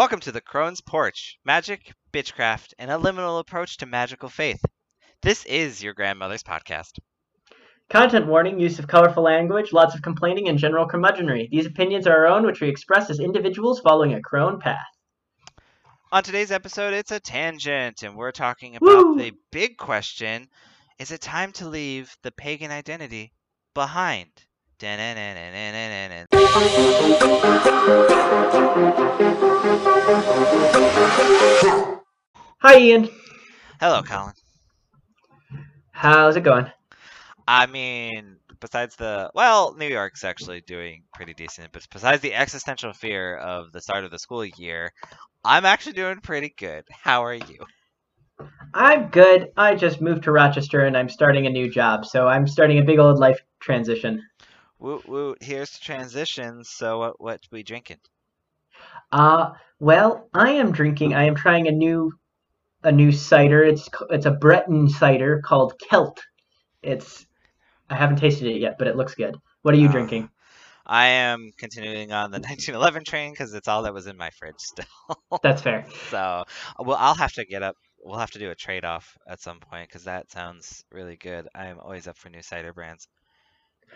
Welcome to The Crone's Porch, Magic, Bitchcraft, and a liminal approach to magical faith. This is your grandmother's podcast. Content warning, use of colorful language, lots of complaining, and general curmudgeonry. These opinions are our own, which we express as individuals following a crone path. On today's episode, it's a tangent, and we're talking about the big question, is it time to leave the pagan identity behind? Hi, Ian. Hello, Collin. How's it going? I mean, besides the... Well, New York's actually doing pretty decent, but besides the existential fear of the start of the school year, I'm actually doing pretty good. How are you? I'm good. I just moved to Rochester, and I'm starting a new job, so I'm starting a big old life transition. Woot woot, here's the transition, so what we drinking? Well, I am trying a new cider. It's a Breton cider called Kelt. I haven't tasted it yet, but it looks good. What are you drinking? I am continuing on the 1911 train because it's all that was in my fridge still. That's fair. So, well, I'll have to get up. We'll have to do a trade-off at some point because that sounds really good. I am always up for new cider brands.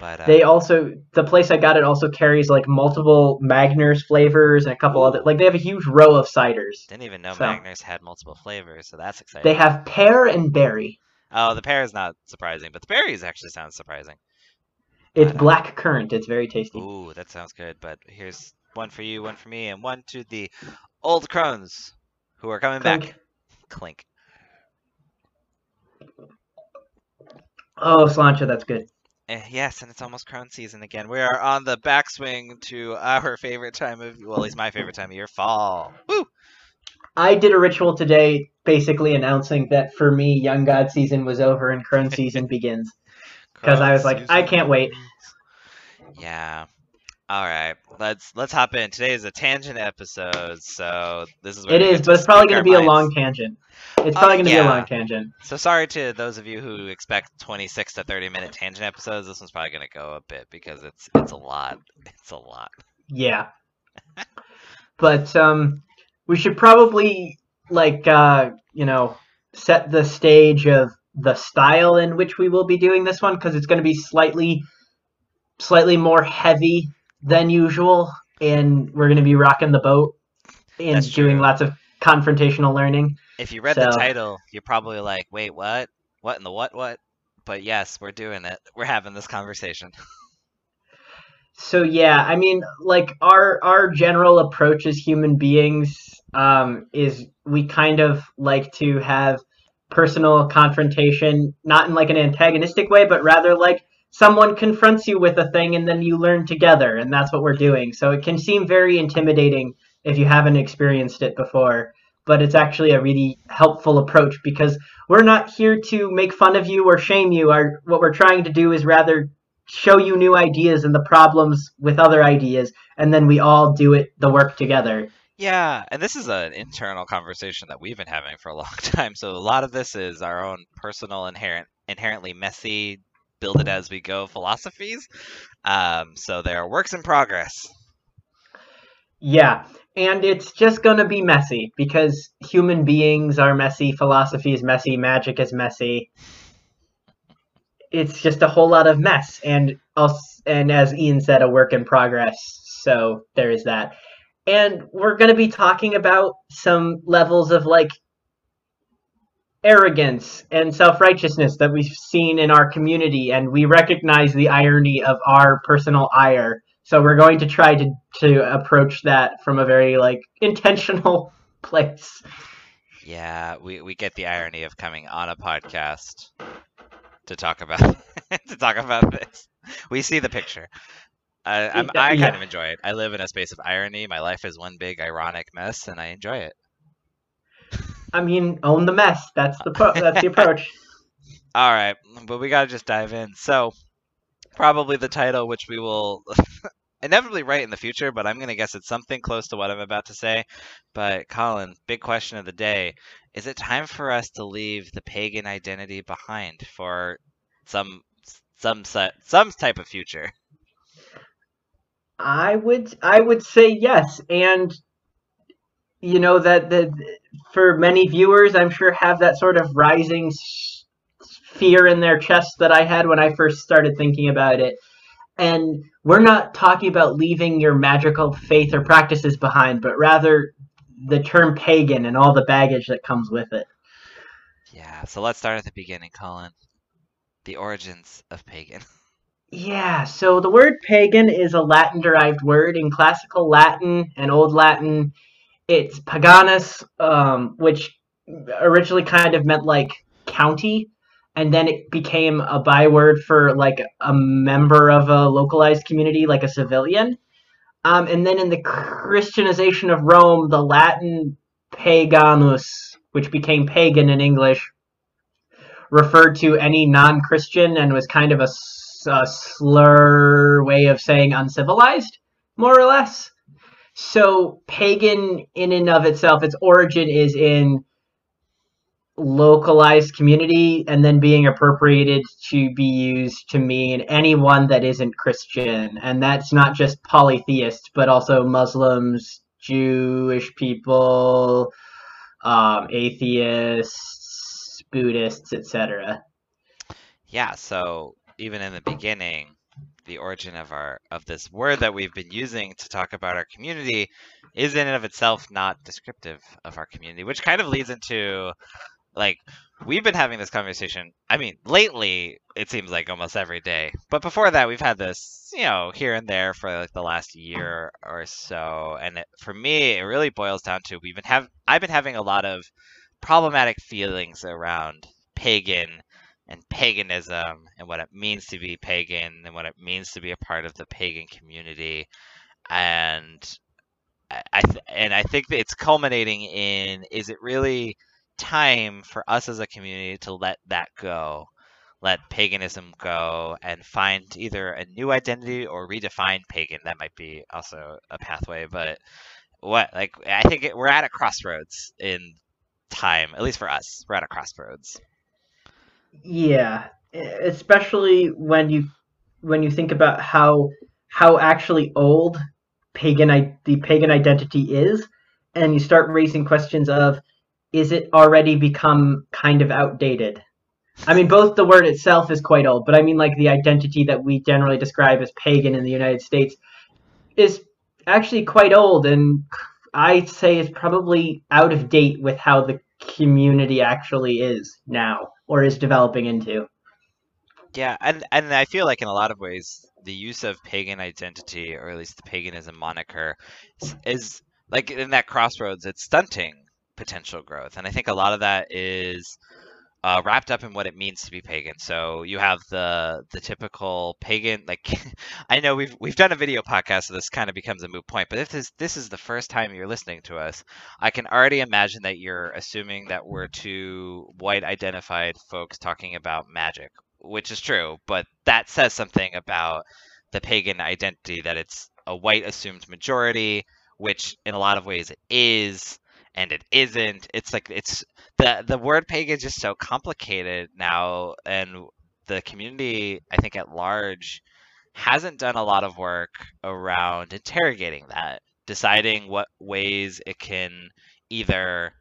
But they also, the place I got it also carries like multiple Magners flavors and a couple other, like they have a huge row of ciders. Didn't even know Magners had multiple flavors, so that's exciting. They have pear and berry. Oh, the pear is not surprising, but the berries actually sounds surprising. It's black currant. It's very tasty. Ooh, that sounds good, but here's one for you, one for me, and one to the old crones who are coming back. Clink. Oh, cilantro, that's good. Yes, and it's almost crone season again. We are on the backswing to our favorite time of, well, at least my favorite time of year, fall. Woo! I did a ritual today basically announcing that for me, Young God season was over and crone season begins. Because I was like, I can't wait. Yeah. All right. Let's hop in. Today is a tangent episode, so this is where but it's probably going to be a long tangent. It's probably going to be a long tangent. So sorry to those of you who expect 26 to 30-minute tangent episodes. This one's probably going to go a bit because it's a lot. It's a lot. Yeah. But we should probably set the stage of the style in which we will be doing this one because it's going to be slightly more heavy than usual, and we're going to be rocking the boat and doing lots of confrontational learning. If you read the title, you're probably like, wait, what? What in the what? But yes, we're doing it. We're having this conversation. So yeah, I mean, like our general approach as human beings is we kind of like to have personal confrontation, not in like an antagonistic way, but rather like someone confronts you with a thing and then you learn together, and that's what we're doing. So it can seem very intimidating if you haven't experienced it before, but it's actually a really helpful approach because we're not here to make fun of you or shame you. What we're trying to do is rather show you new ideas and the problems with other ideas, and then we all do the work together. Yeah, and this is an internal conversation that we've been having for a long time, so a lot of this is our own personal, inherently messy, build it as we go philosophies. So there are works in progress. Yeah, and it's just going to be messy because human beings are messy, philosophy is messy, magic is messy. It's just a whole lot of mess, and as Ian said, a work in progress. So there is that, and we're going to be talking about some levels of like arrogance and self-righteousness that we've seen in our community, and we recognize the irony of our personal ire. So we're going to try to approach that from a very like intentional place. Yeah, we get the irony of coming on a podcast to talk about this. We see the picture. I kind of enjoy it. I live in a space of irony. My life is one big ironic mess, and I enjoy it. I mean, own the mess. That's the approach. All right, but we got to just dive in. So probably the title, which we will inevitably write in the future, but I'm going to guess it's something close to what I'm about to say. But Collin, big question of the day. Is it time for us to leave the pagan identity behind for some type of future? I would say yes, and you know, that for many viewers, I'm sure, have that sort of rising fear in their chest that I had when I first started thinking about it. And we're not talking about leaving your magical faith or practices behind, but rather the term pagan and all the baggage that comes with it. Yeah, so let's start at the beginning, Collin. The origins of pagan. Yeah, so the word pagan is a Latin-derived word. In classical Latin and Old Latin, it's paganus, which originally kind of meant like county. And then it became a byword for, like, a member of a localized community, like a civilian. And then in the Christianization of Rome, the Latin paganus, which became pagan in English, referred to any non-Christian and was kind of a slur way of saying uncivilized, more or less. So pagan in and of itself, its origin is in localized community and then being appropriated to be used to mean anyone that isn't Christian. And that's not just polytheists, but also Muslims, Jewish people, atheists, Buddhists, etc. Yeah, so even in the beginning, the origin of this word that we've been using to talk about our community is in and of itself not descriptive of our community, which kind of leads into, like, we've been having this conversation, I mean, lately, it seems like almost every day. But before that, we've had this, you know, here and there for, like, the last year or so. And it, for me, it really boils down to I've been having a lot of problematic feelings around pagan and paganism and what it means to be pagan and what it means to be a part of the pagan community. And I think that it's culminating in, is it really time for us as a community to let that go, let paganism go, and find either a new identity or redefine pagan? That might be also a pathway, but I think we're at a crossroads in time, at least for us. We're at a crossroads. Yeah, especially when you think about how actually old the pagan identity is, and you start raising questions of, is it already become kind of outdated? I mean, both the word itself is quite old, but I mean, like, the identity that we generally describe as pagan in the United States is actually quite old, and I'd say it's probably out of date with how the community actually is now or is developing into. Yeah, and I feel like in a lot of ways, the use of pagan identity, or at least the paganism moniker, is, like, in that crossroads, it's stunting potential growth. And I think a lot of that is wrapped up in what it means to be pagan. So you have the typical pagan, like, I know we've done a video podcast, so this kind of becomes a moot point, but if this is the first time you're listening to us, I can already imagine that you're assuming that we're two white identified folks talking about magic, which is true, but that says something about the pagan identity, that it's a white assumed majority, which in a lot of ways it is. And it isn't. It's like, it's the word pagan is just so complicated now, and the community, I think at large, hasn't done a lot of work around interrogating that, deciding what ways it can either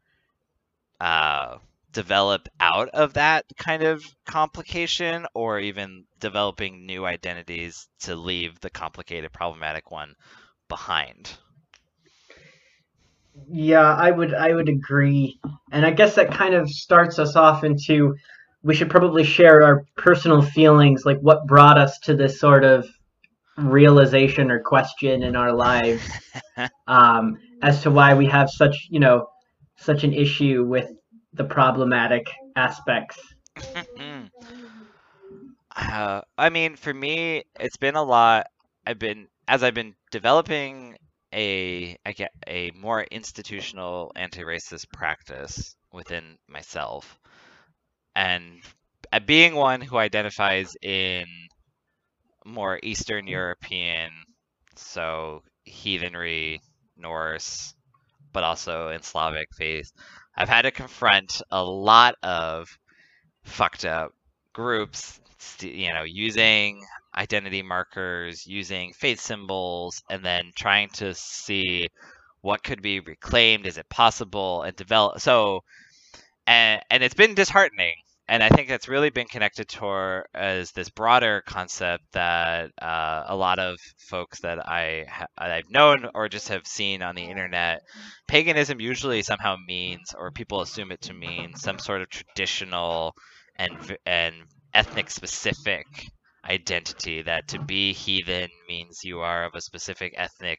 develop out of that kind of complication, or even developing new identities to leave the complicated, problematic one behind. Yeah, I would agree. And I guess that kind of starts us off into, we should probably share our personal feelings, like what brought us to this sort of realization or question in our lives as to why we have such, you know, such an issue with the problematic aspects. I mean, for me, it's been a lot. I've been developing a more institutional anti-racist practice within myself, and being one who identifies in more Eastern European, so heathenry, Norse, but also in Slavic faith, I've had to confront a lot of fucked up groups, you know, using identity markers, using faith symbols, and then trying to see What could be reclaimed? Is it possible? And develop. So, and it's been disheartening. And I think that's really been connected to as this broader concept that a lot of folks that I've known or just have seen on the internet, paganism usually somehow means, or people assume it to mean, some sort of traditional and ethnic specific identity, that to be heathen means you are of a specific ethnic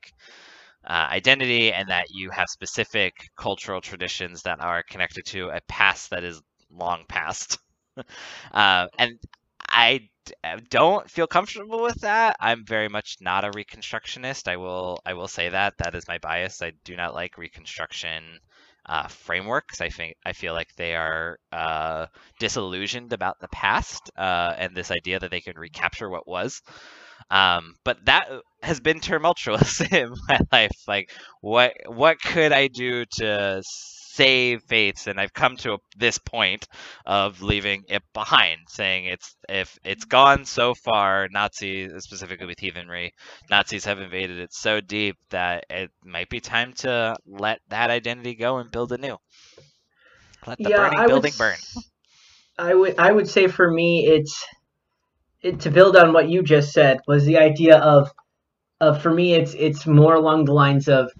identity and that you have specific cultural traditions that are connected to a past that is long past. And I don't feel comfortable with that. I'm very much not a reconstructionist. I will say that. That is my bias. I do not like reconstruction frameworks. I feel like they are disillusioned about the past and this idea that they can recapture what was. But that has been tumultuous in my life. Like, what could I do to save faiths? And I've come to this point of leaving it behind, saying it's gone so far. Nazis, specifically with heathenry, Nazis have invaded it so deep that it might be time to let that identity go and build anew. Let the burning building burn. I would say for me, to build on what you just said, was the idea of for me it's more along the lines of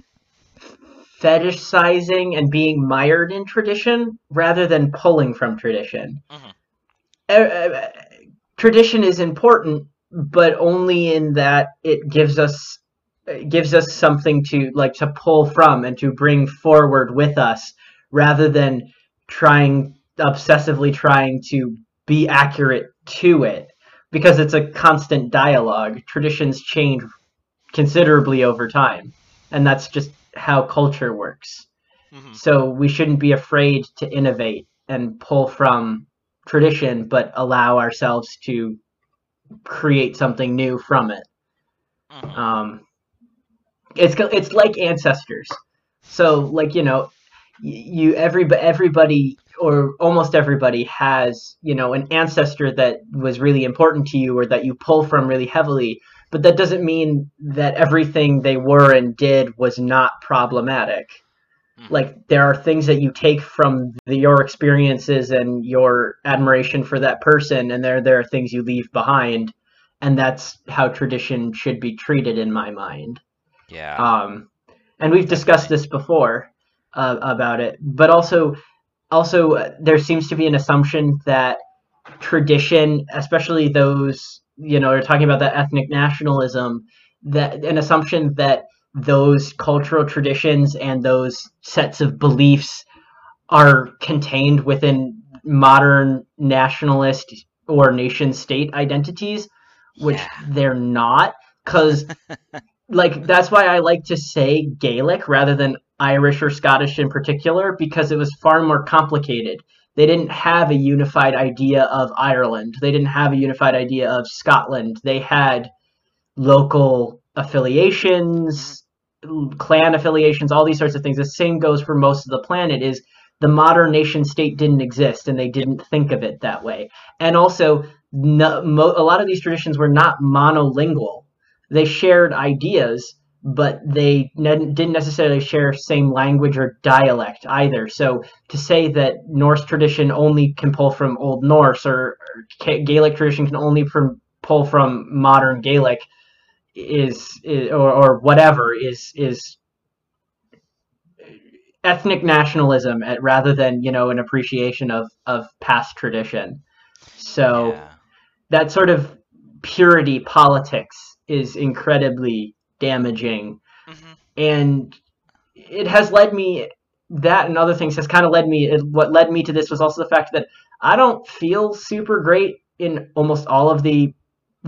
fetishizing and being mired in tradition rather than pulling from tradition. Mm-hmm. Tradition is important, but only in that it gives us something to to pull from and to bring forward with us, rather than obsessively trying to be accurate to it, because it's a constant dialogue. Traditions change considerably over time, and that's just how culture works. Mm-hmm. So we shouldn't be afraid to innovate and pull from tradition, but allow ourselves to create something new from it. Mm-hmm. It's like ancestors. So everybody or almost everybody has an ancestor that was really important to you or that you pull from really heavily. But that doesn't mean that everything they were and did was not problematic. Mm. There are things that you take from your experiences and your admiration for that person, and there are things you leave behind, and that's how tradition should be treated in my mind. Yeah. And we've discussed this before about it, but also there seems to be an assumption that tradition, especially those, we're talking about that ethnic nationalism, that an assumption that those cultural traditions and those sets of beliefs are contained within modern nationalist or nation state identities, which they're not, because that's why I like to say Gaelic rather than Irish or Scottish in particular, because it was far more complicated. They didn't have a unified idea of Ireland. They didn't have a unified idea of Scotland. They had local affiliations, clan affiliations, all these sorts of things. The same goes for most of the planet. Is the modern nation state didn't exist, and they didn't think of it that way. And also, a lot of these traditions were not monolingual. They shared ideas, but they didn't necessarily share same language or dialect either. So to say that Norse tradition only can pull from Old Norse or Gaelic tradition can only pull from modern Gaelic is ethnic nationalism rather than, an appreciation of past tradition. So that sort of purity politics is incredibly damaging. Mm-hmm. And it has led me, that and other things has kind of led me, what led me to this was also the fact that I don't feel super great in almost all of the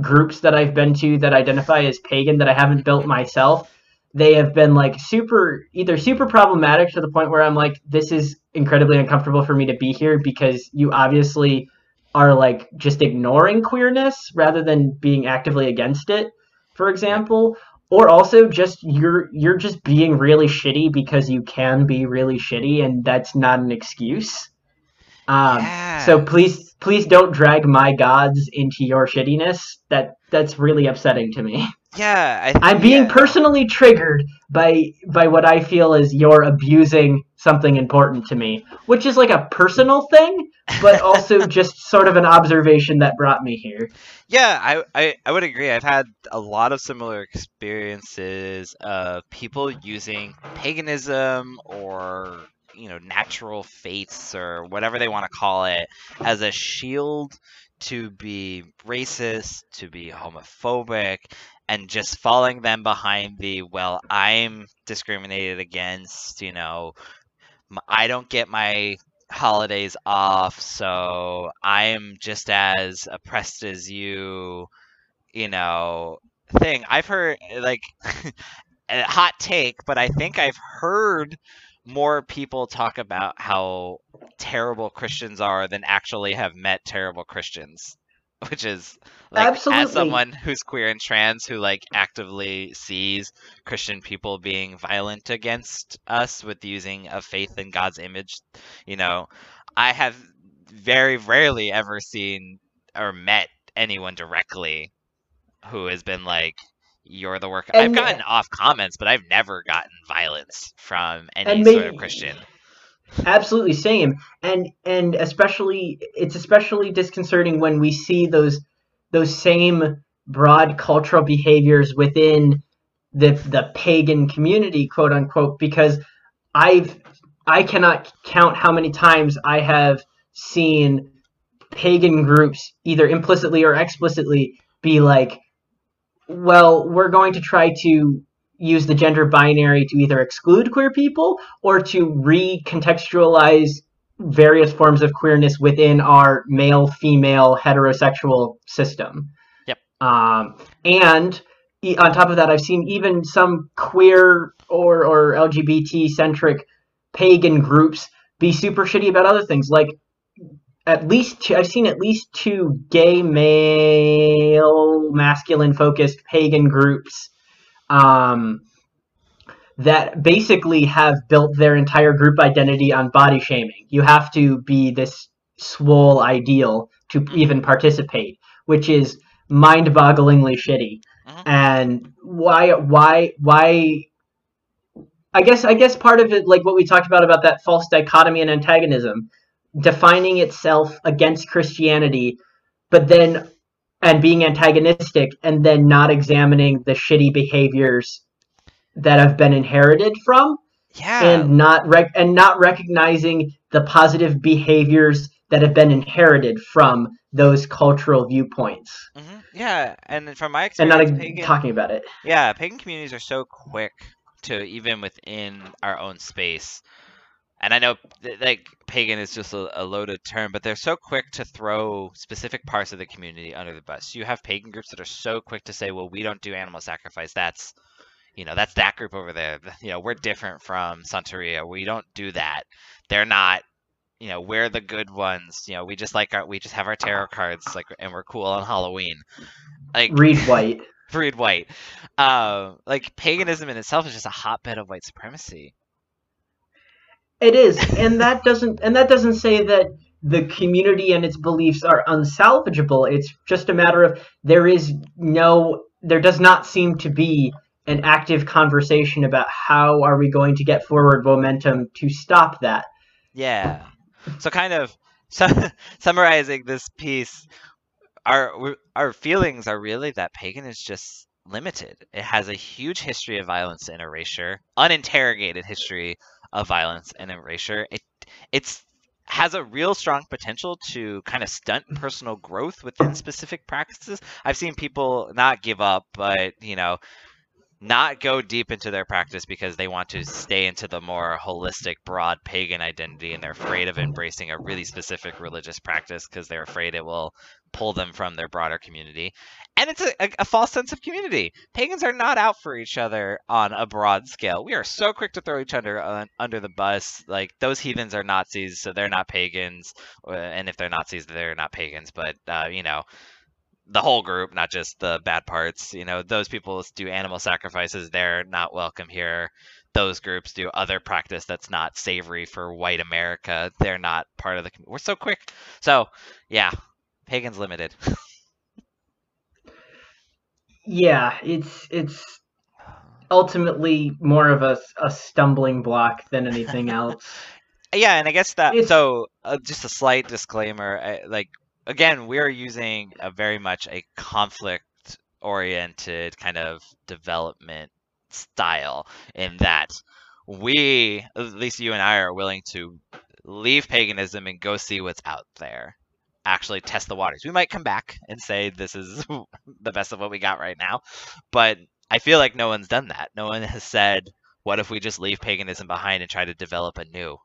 groups that I've been to that identify as pagan that I haven't built myself. They have been either super problematic to the point where I'm like, this is incredibly uncomfortable for me to be here, because you obviously are just ignoring queerness rather than being actively against it, for example. Or also just you're just being really shitty because you can be really shitty, and that's not an excuse. So please please don't drag my gods into your shittiness. That's really upsetting to me. Yeah, I'm being personally triggered by what I feel is you're abusing something important to me, which is like a personal thing, but also just sort of an observation that brought me here. Yeah, I would agree. I've had a lot of similar experiences of people using paganism or, you know, natural faiths or whatever they want to call it as a shield to be racist, to be homophobic, and just following them behind the, well, I'm discriminated against, you know, I don't get my holidays off, so I'm just as oppressed as you, you know, thing. I've heard, like, a hot take, but I think I've heard more people talk about how terrible Christians are than actually have met terrible Christians. Which is, like, absolutely. As someone who's queer and trans who, like, actively sees Christian people being violent against us with using a faith in God's image, you know, I have very rarely ever seen or met anyone directly who has been like, you're the work. I've gotten off comments, but I've never gotten violence from any sort of Christian. Absolutely, same, and especially it's especially disconcerting when we see those same broad cultural behaviors within the pagan community, quote unquote, because I cannot count how many times I have seen pagan groups either implicitly or explicitly be like, well, we're going to try to use the gender binary to either exclude queer people or to recontextualize various forms of queerness within our male, female, heterosexual system. Yep. And on top of that, I've seen even some queer or LGBT-centric pagan groups be super shitty about other things. Like, I've seen at least two gay, male, masculine-focused pagan groups that basically have built their entire group identity on body shaming. You have to be this swole ideal to even participate, which is mind-bogglingly shitty. And why I guess part of it, like what we talked about that false dichotomy and antagonism, defining itself against Christianity, but then and being antagonistic, and then not examining the shitty behaviors that have been inherited from, and not recognizing the positive behaviors that have been inherited from those cultural viewpoints. Mm-hmm. Yeah, and from my experience, and not talking about it. Yeah, pagan communities are so quick to, even within our own space. And I know, like, pagan is just a loaded term, but they're so quick to throw specific parts of the community under the bus. You have pagan groups that are so quick to say, well, we don't do animal sacrifice. That's, you know, that's that group over there. You know, we're different from Santeria. We don't do that. They're not, you know, we're the good ones. You know, we just like we just have our tarot cards, like, and we're cool on Halloween. Like, read white. Read white. Like, paganism in itself is just a hotbed of white supremacy. It is, and that doesn't say that the community and its beliefs are unsalvageable. It's just a matter of there does not seem to be an active conversation about how are we going to get forward momentum to stop that. Yeah. So kind of summarizing this piece, our feelings are really that pagan is just limited. It has a huge history of violence and erasure, uninterrogated history of violence and erasure. It has a real strong potential to kind of stunt personal growth within specific practices. I've seen people not give up, but, you know, not go deep into their practice because they want to stay into the more holistic, broad pagan identity, and they're afraid of embracing a really specific religious practice because they're afraid it will pull them from their broader community. And it's a false sense of community. Pagans are not out for each other on a broad scale. We are so quick to throw each other under the bus. Like, those heathens are Nazis, so they're not pagans. And if they're Nazis, they're not pagans. But, you know, the whole group, not just the bad parts. You know, those people do animal sacrifices. They're not welcome here. those groups do other practice that's not savory for white America. They're not part of the community. We're so quick. So, yeah, Pagan's limited. Yeah, it's ultimately more of a stumbling block than anything else. Yeah, and I guess that, just a slight disclaimer, again, we're using a very much a conflict-oriented kind of development style in that we, at least you and I, are willing to leave paganism and go see what's out there. Actually test the waters. We might come back and say this is the best of what we got right now, but I feel like no one's done that. No one has said, what if we just leave paganism behind and try to develop a new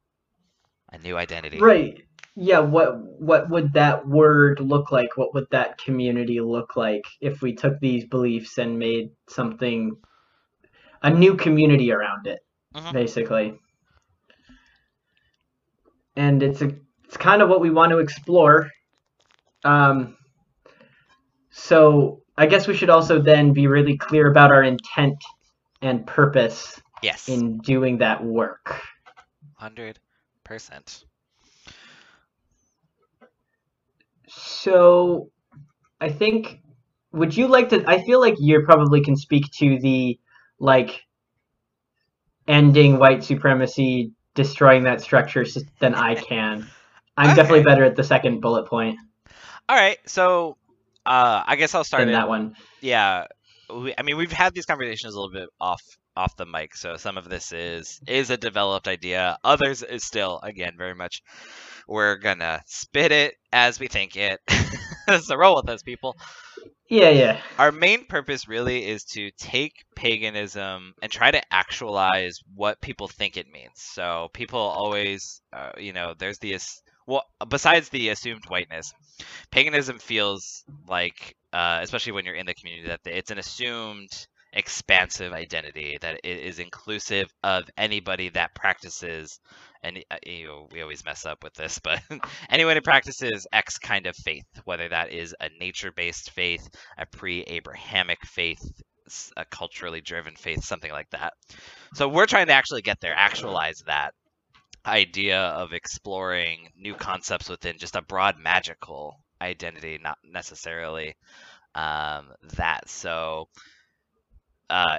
identity? Right. Yeah, what would that word look like? What would that community look like if we took these beliefs and made something, a new community around it, basically? And it's kind of what we want to explore. So I guess we should also then be really clear about our intent and purpose in doing that work. 100%. So I think, would you like to, I feel like you probably can speak to the, ending white supremacy, destroying that structure than I can. I'm definitely better at the second bullet point. All right, so I guess I'll start in that one. Yeah, we've had these conversations a little bit off the mic, so some of this is a developed idea. Others is still, again, very much we're gonna spit it as we think it. So roll with us, people. Yeah. Our main purpose really is to take paganism and try to actualize what people think it means. So people always, there's this. Well, besides the assumed whiteness, paganism feels like, especially when you're in the community, that it's an assumed expansive identity, that it is inclusive of anybody that practices, and we always mess up with this, but anyone who practices X kind of faith, whether that is a nature-based faith, a pre-Abrahamic faith, a culturally driven faith, something like that. So we're trying to actually get there, actualize that idea of exploring new concepts within just a broad magical identity, not necessarily that. So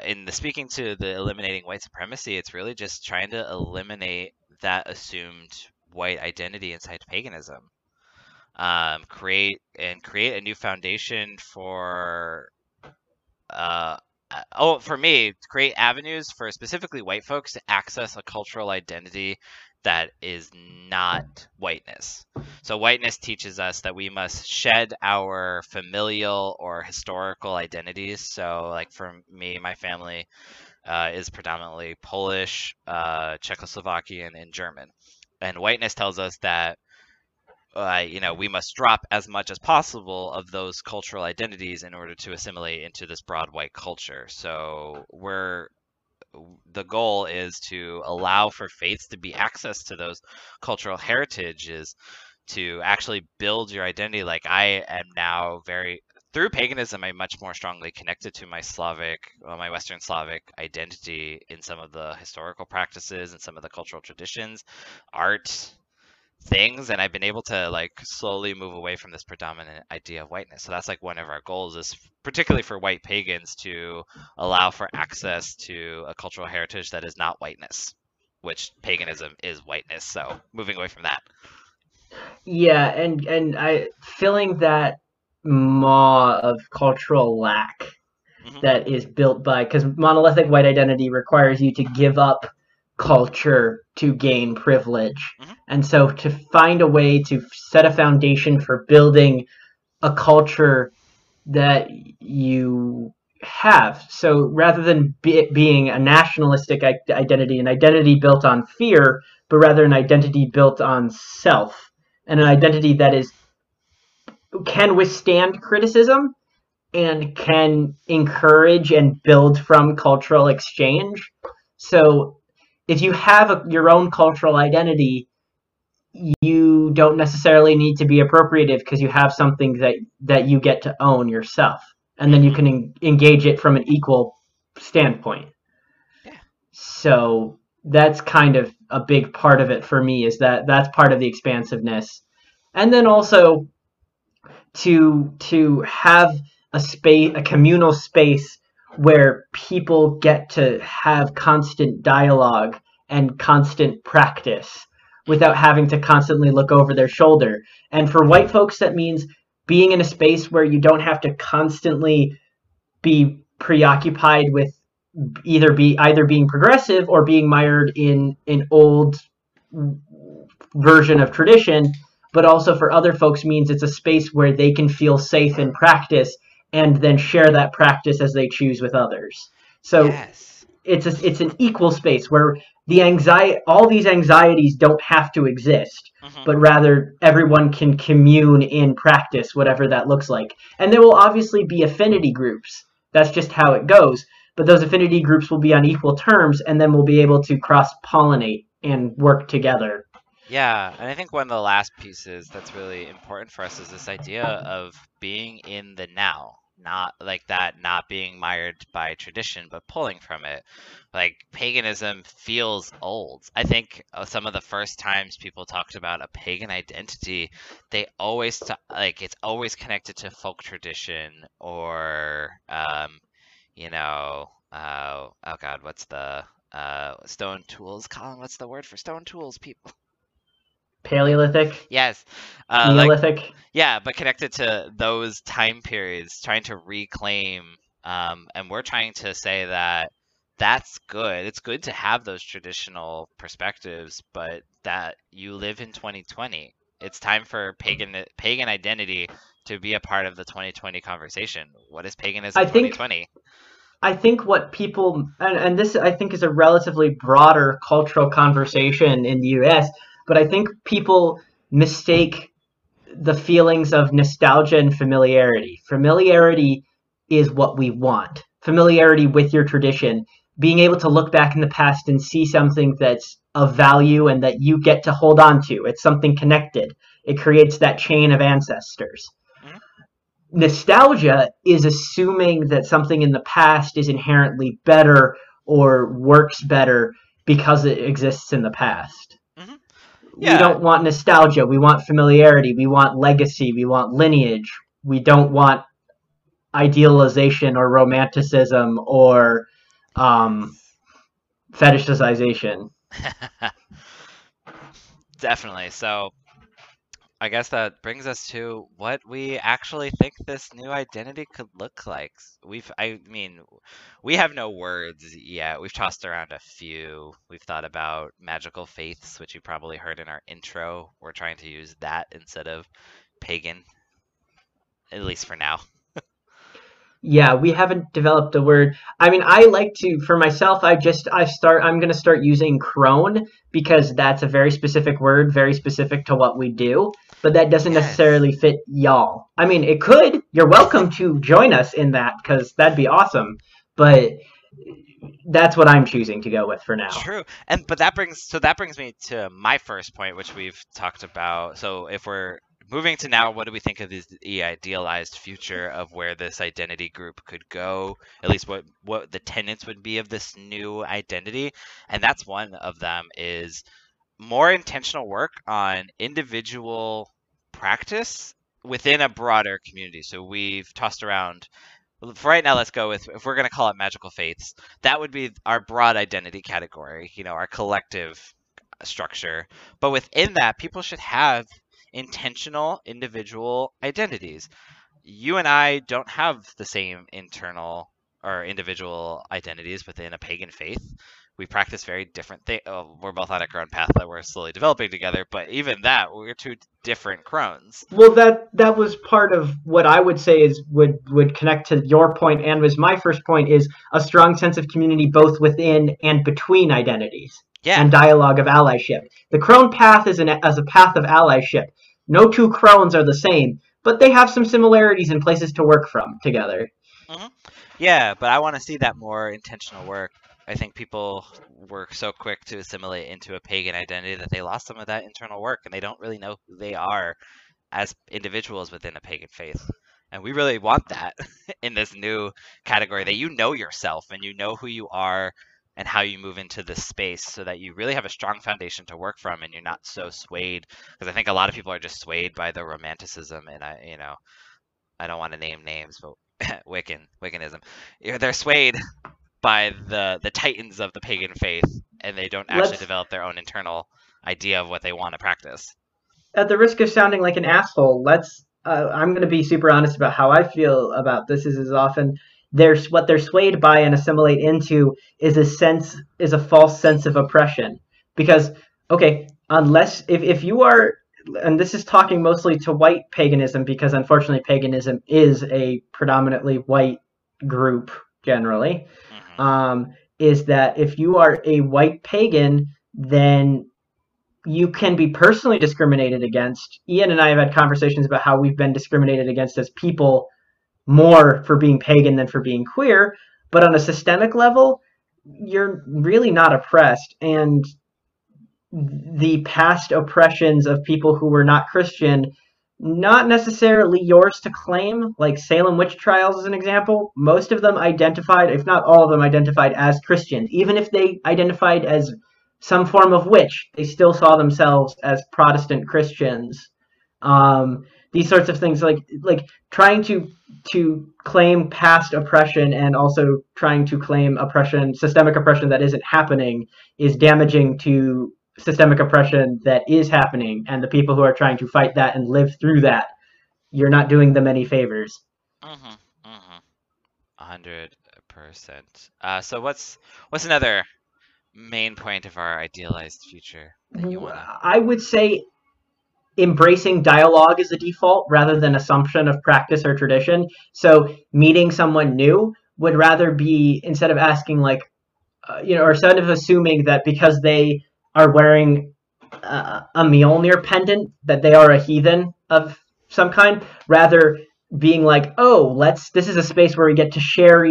in the speaking to the eliminating white supremacy, it's really just trying to eliminate that assumed white identity inside paganism, create a new foundation for create avenues for specifically white folks to access a cultural identity that is not whiteness. So whiteness teaches us that we must shed our familial or historical identities. So like for me, my family is predominantly Polish, Czechoslovakian, and German. And whiteness tells us that we must drop as much as possible of those cultural identities in order to assimilate into this broad white culture. So the goal is to allow for faiths to be access to those cultural heritages, to actually build your identity. Like I am now through paganism, I'm much more strongly connected to my my Western Slavic identity in some of the historical practices and some of the cultural traditions, art, things, and I've been able to slowly move away from this predominant idea of whiteness. So that's one of our goals, is particularly for white pagans to allow for access to a cultural heritage that is not whiteness, which paganism is whiteness. So moving away from that. Yeah, and I feeling that maw of cultural lack that is built by, because monolithic white identity requires you to give up culture to gain privilege. And so to find a way to set a foundation for building a culture that you have. So rather than it being a nationalistic identity, an identity built on fear, but rather an identity built on self, and an identity that can withstand criticism and can encourage and build from cultural exchange. So if you have your own cultural identity, you don't necessarily need to be appropriative, because you have something that you get to own yourself, and then you can engage it from an equal standpoint. Yeah, So that's kind of a big part of it for me, is that that's part of the expansiveness. And then also to have a space, a communal space where people get to have constant dialogue and constant practice without having to constantly look over their shoulder. And for white folks, that means being in a space where you don't have to constantly be preoccupied with either being progressive or being mired in an old version of tradition. But also for other folks means it's a space where they can feel safe in practice and then share that practice as they choose with others. So yes, it's an equal space where the anxiety, all these anxieties don't have to exist, but rather everyone can commune in practice, whatever that looks like. And there will obviously be affinity groups. That's just how it goes. But those affinity groups will be on equal terms, and then we'll be able to cross-pollinate and work together. Yeah, and I think one of the last pieces that's really important for us is this idea of being in the now. Not like that, not being mired by tradition, but pulling from it. Like, paganism feels old. I think some of the first times people talked about a pagan identity, they always, like, it's always connected to folk tradition or, you know, oh God, what's the, stone tools? Collin, what's the word for stone tools, people? Paleolithic? Yes. Neolithic? Like, yeah, but connected to those time periods, trying to reclaim, and we're trying to say that that's good. It's good to have those traditional perspectives, but that you live in 2020. It's time for pagan identity to be a part of the 2020 conversation. What is paganism in 2020? I think what people, and this I think is a relatively broader cultural conversation in the US, but I think people mistake the feelings of nostalgia and familiarity. Familiarity is what we want. Familiarity with your tradition. Being able to look back in the past and see something that's of value and that you get to hold on to. It's something connected. It creates that chain of ancestors. Nostalgia is assuming that something in the past is inherently better or works better because it exists in the past. Yeah. We don't want nostalgia. We want familiarity. We want legacy. We want lineage. We don't want idealization or romanticism or fetishization. Definitely. So I guess that brings us to what we actually think this new identity could look like. I mean, we have no words yet. We've tossed around a few. We've thought about magical faiths, which you probably heard in our intro. We're trying to use that instead of pagan, at least for now. Yeah, we haven't developed a word. I mean, I like to, for myself, I'm going to start using crone because that's a very specific word, very specific to what we do, but that doesn't necessarily fit y'all. I mean, it could. You're welcome to join us in that because that'd be awesome, but that's what I'm choosing to go with for now. True. And but that brings me to my first point, which we've talked about. So if we're moving to now, what do we think of the idealized future of where this identity group could go, at least what the tenets would be of this new identity? And that's one of them, is more intentional work on individual practice within a broader community. So we've tossed around, for right now, let's go with, if we're going to call it magical faiths, that would be our broad identity category, you know, our collective structure. But within that, people should have intentional individual identities. You and I don't have the same internal or individual identities within a pagan faith. We practice very different things. Oh, we're both on a crone path that we're slowly developing together, but even that, we're two different crones. Well, that was part of what I would say is would connect to your point and was my first point, is a strong sense of community both within and between identities. Yeah. And dialogue of allyship. The crone path is a path of allyship. No two crones are the same, but they have some similarities and places to work from together. Mm-hmm. Yeah, but I want to see that more intentional work. I think people were so quick to assimilate into a pagan identity that they lost some of that internal work, and they don't really know who they are as individuals within a pagan faith. And we really want that in this new category, that you know yourself and you know who you are and how you move into this space so that you really have a strong foundation to work from and you're not so swayed. Because I think a lot of people are just swayed by the romanticism and, I don't want to name names, but Wiccanism. They're swayed by the titans of the pagan faith, and they don't actually develop their own internal idea of what they want to practice. At the risk of sounding like an asshole, I'm going to be super honest about how I feel about this. Is often what they're swayed by and assimilate into is a false sense of oppression. Because, okay, unless if you are, and this is talking mostly to white paganism, because unfortunately paganism is a predominantly white group generally, is that if you are a white pagan, then you can be personally discriminated against. Ian and I have had conversations about how we've been discriminated against as people more for being pagan than for being queer. But on a systemic level, you're really not oppressed. And the past oppressions of people who were not Christian, not necessarily yours to claim, like Salem witch trials as an example. Most of them identified, if not all of them, identified as Christians. Even if they identified as some form of witch, they still saw themselves as Protestant Christians. These sorts of things, like trying to claim past oppression and also trying to claim oppression, systemic oppression that isn't happening, is damaging to systemic oppression that is happening, and the people who are trying to fight that and live through that, you're not doing them any favors. 100%. So what's another main point of our idealized future that you want? I would say embracing dialogue as a default rather than assumption of practice or tradition. So meeting someone new would rather be, instead of asking or instead of assuming that because they are wearing a Mjolnir pendant that they are a heathen of some kind, rather being like, this is a space where we get to share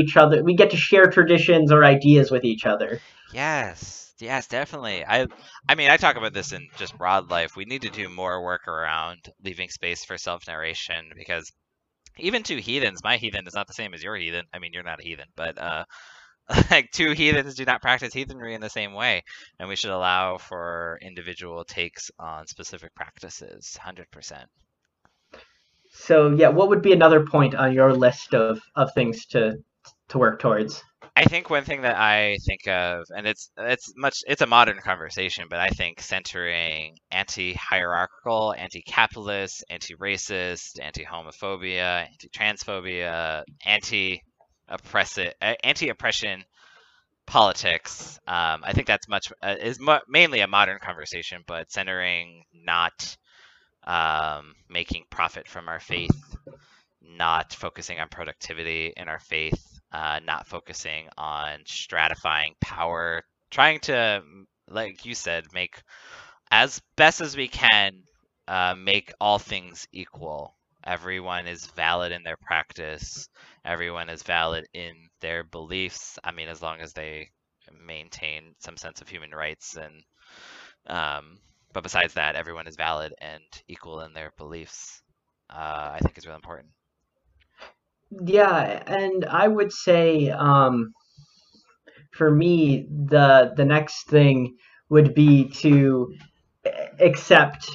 traditions or ideas with each other. Yes, definitely. I mean, I talk about this in just broad life. We need to do more work around leaving space for self-narration, because even two heathens, my heathen is not the same as your heathen. I mean, you're not a heathen, but two heathens do not practice heathenry in the same way, and we should allow for individual takes on specific practices. 100%. So yeah, what would be another point on your list of things to work towards? I think one thing that I think of, and it's a modern conversation, but I think centering anti-hierarchical, anti-capitalist, anti-racist, anti-homophobia, anti-transphobia, anti-oppression politics. I think that's mainly a modern conversation, but centering not making profit from our faith, not focusing on productivity in our faith, not focusing on stratifying power, trying to, like you said, make as best as we can, make all things equal. Everyone is valid in their practice. Everyone is valid in their beliefs. I mean, as long as they maintain some sense of human rights, and but besides that, everyone is valid and equal in their beliefs. I think is really important. Yeah, and I would say for me, the next thing would be to accept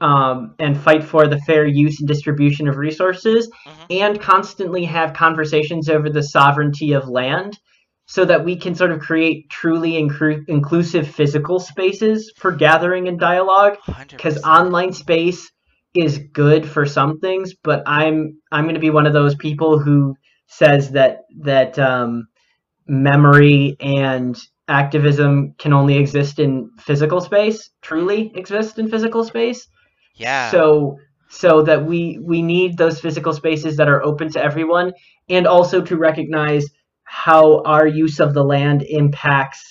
and fight for the fair use and distribution of resources, and constantly have conversations over the sovereignty of land, so that we can sort of create truly inclusive physical spaces for gathering and dialogue, because online space is good for some things, but I'm going to be one of those people who says that memory and activism can only exist in physical space, truly exist in physical space. Yeah. So that we need those physical spaces that are open to everyone, and also to recognize how our use of the land impacts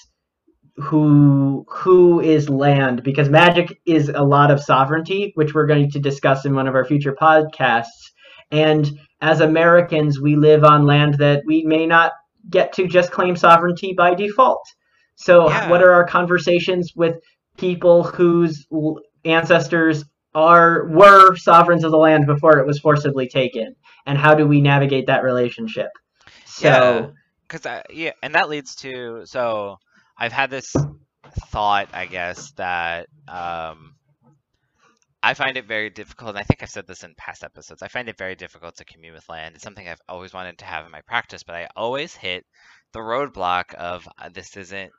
who is land, because magic is a lot of sovereignty, which we're going to discuss in one of our future podcasts. And as Americans, we live on land that we may not get to just claim sovereignty by default. So what are our conversations with people whose ancestors were sovereigns of the land before it was forcibly taken, and how do we navigate that relationship? So, and that leads to I've had this thought, I guess, that I find it very difficult, and I think I've said this in past episodes, I find it very difficult to commune with land. It's something I've always wanted to have in my practice, but I always hit the roadblock of this isn't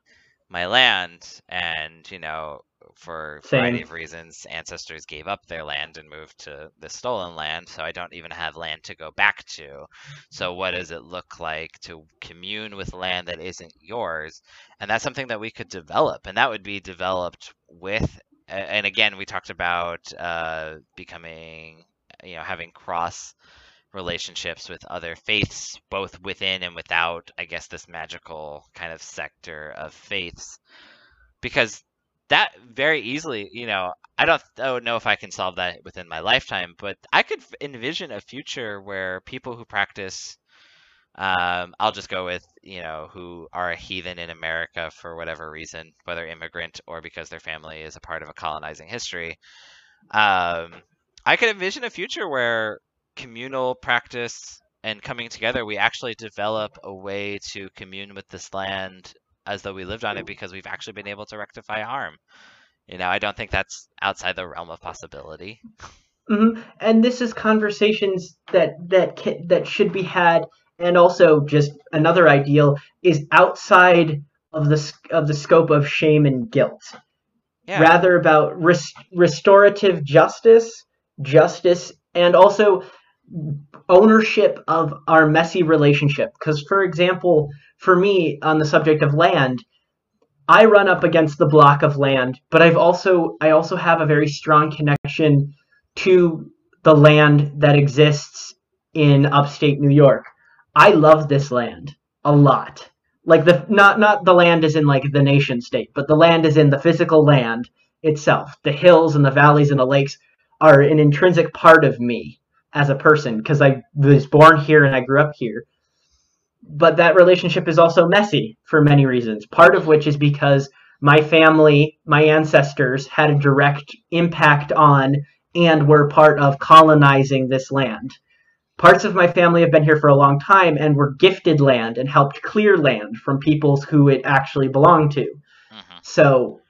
my land, and, you know, for a variety of reasons, ancestors gave up their land and moved to the stolen land, so I don't even have land to go back to. So what does it look like to commune with land that isn't yours? And that's something that we could develop, and that would be developed with, and again, we talked about becoming, you know, having cross relationships with other faiths, both within and without, I guess, this magical kind of sector of faiths, because that very easily, you know, I don't know if I can solve that within my lifetime, but I could envision a future where people who practice, I'll just go with, you know, who are a heathen in America for whatever reason, whether immigrant or because their family is a part of a colonizing history. I could envision a future where communal practice and coming together, we actually develop a way to commune with this land as though we lived on it, because we've actually been able to rectify harm. You know, I don't think that's outside the realm of possibility. Mm-hmm. And this is conversations that should be had. And also, just another ideal is outside of the scope of shame and guilt. Yeah. Rather about restorative justice, and also ownership of our messy relationship. Because, for example, for me, on the subject of land, I run up against the block of land, but I also have a very strong connection to the land that exists in upstate New York. I love this land a lot. Like, the not the land is in like the nation state, but the land is in the physical land itself. The hills and the valleys and the lakes are an intrinsic part of me as a person, because I was born here and I grew up here. But that relationship is also messy for many reasons, part of which is because my family, my ancestors, had a direct impact on and were part of colonizing this land. Parts of my family have been here for a long time and were gifted land and helped clear land from peoples who it actually belonged to. Uh-huh. So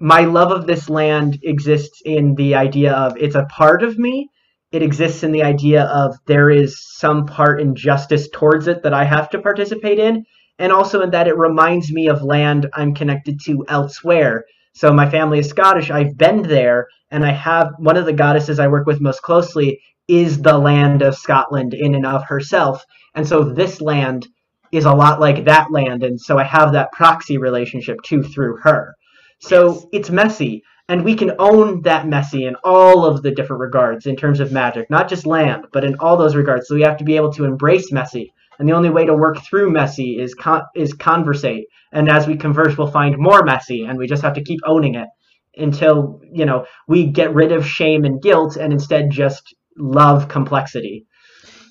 my love of this land exists in the idea of it's a part of me. It exists in the idea of there is some part in justice towards it that I have to participate in, and also in that it reminds me of land I'm connected to elsewhere. So my family is Scottish, I've been there, and I have one of the goddesses I work with most closely is the land of Scotland in and of herself, and so this land is a lot like that land, and so I have that proxy relationship too through her. So yes. It's messy. And we can own that messy in all of the different regards in terms of magic, not just land, but in all those regards. So we have to be able to embrace messy. And the only way to work through messy is conversate. And as we converse, we'll find more messy, and we just have to keep owning it until, you know, we get rid of shame and guilt and instead just love complexity.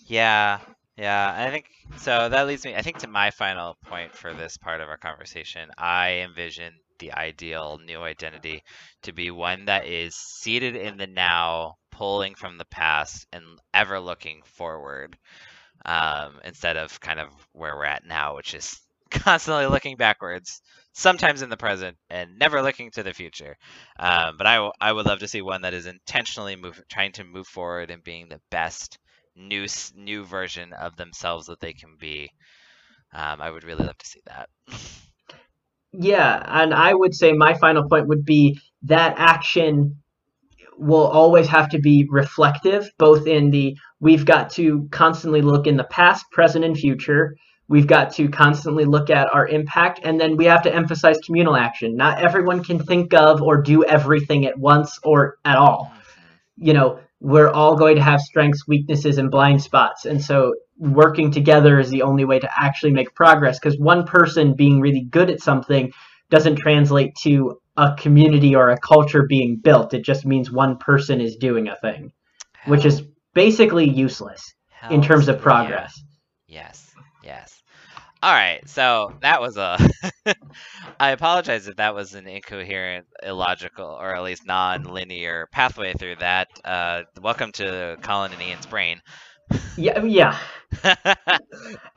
Yeah. Yeah, I think so. That leads me, I think, to my final point for this part of our conversation. I envision the ideal new identity to be one that is seated in the now, pulling from the past, and ever looking forward, instead of kind of where we're at now, which is constantly looking backwards, sometimes in the present, and never looking to the future. But I would love to see one that is intentionally trying to move forward and being the best new version of themselves that they can be. I would really love to see that. Yeah, and I would say my final point would be that action will always have to be reflective, both in the we've got to constantly look in the past, present, and future. We've got to constantly look at our impact, and then we have to emphasize communal action. Not everyone can think of or do everything at once or at all. You know, we're all going to have strengths, weaknesses, and blind spots. And so working together is the only way to actually make progress, because one person being really good at something doesn't translate to a community or a culture being built. It just means one person is doing a thing, which is basically useless in terms of progress. Yeah. Yes, yes. All right, so that was a... I apologize if that was an incoherent, illogical, or at least non-linear pathway through that. Welcome to Collin and Ian's brain. Yeah.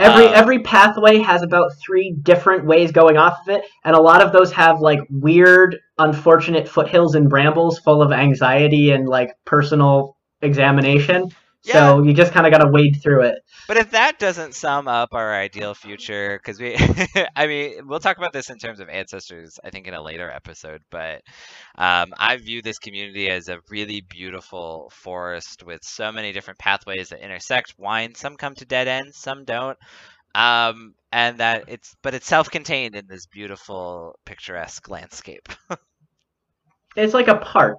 Every pathway has about 3 different ways going off of it, and a lot of those have like weird, unfortunate foothills and brambles full of anxiety and like personal examination. Yeah. So you just kind of got to wade through it. But if that doesn't sum up our ideal future, because we, I mean, we'll talk about this in terms of ancestors, I think, in a later episode. But I view this community as a really beautiful forest with so many different pathways that intersect, wind. Some come to dead ends, some don't. And that it's self-contained in this beautiful, picturesque landscape. It's like a park.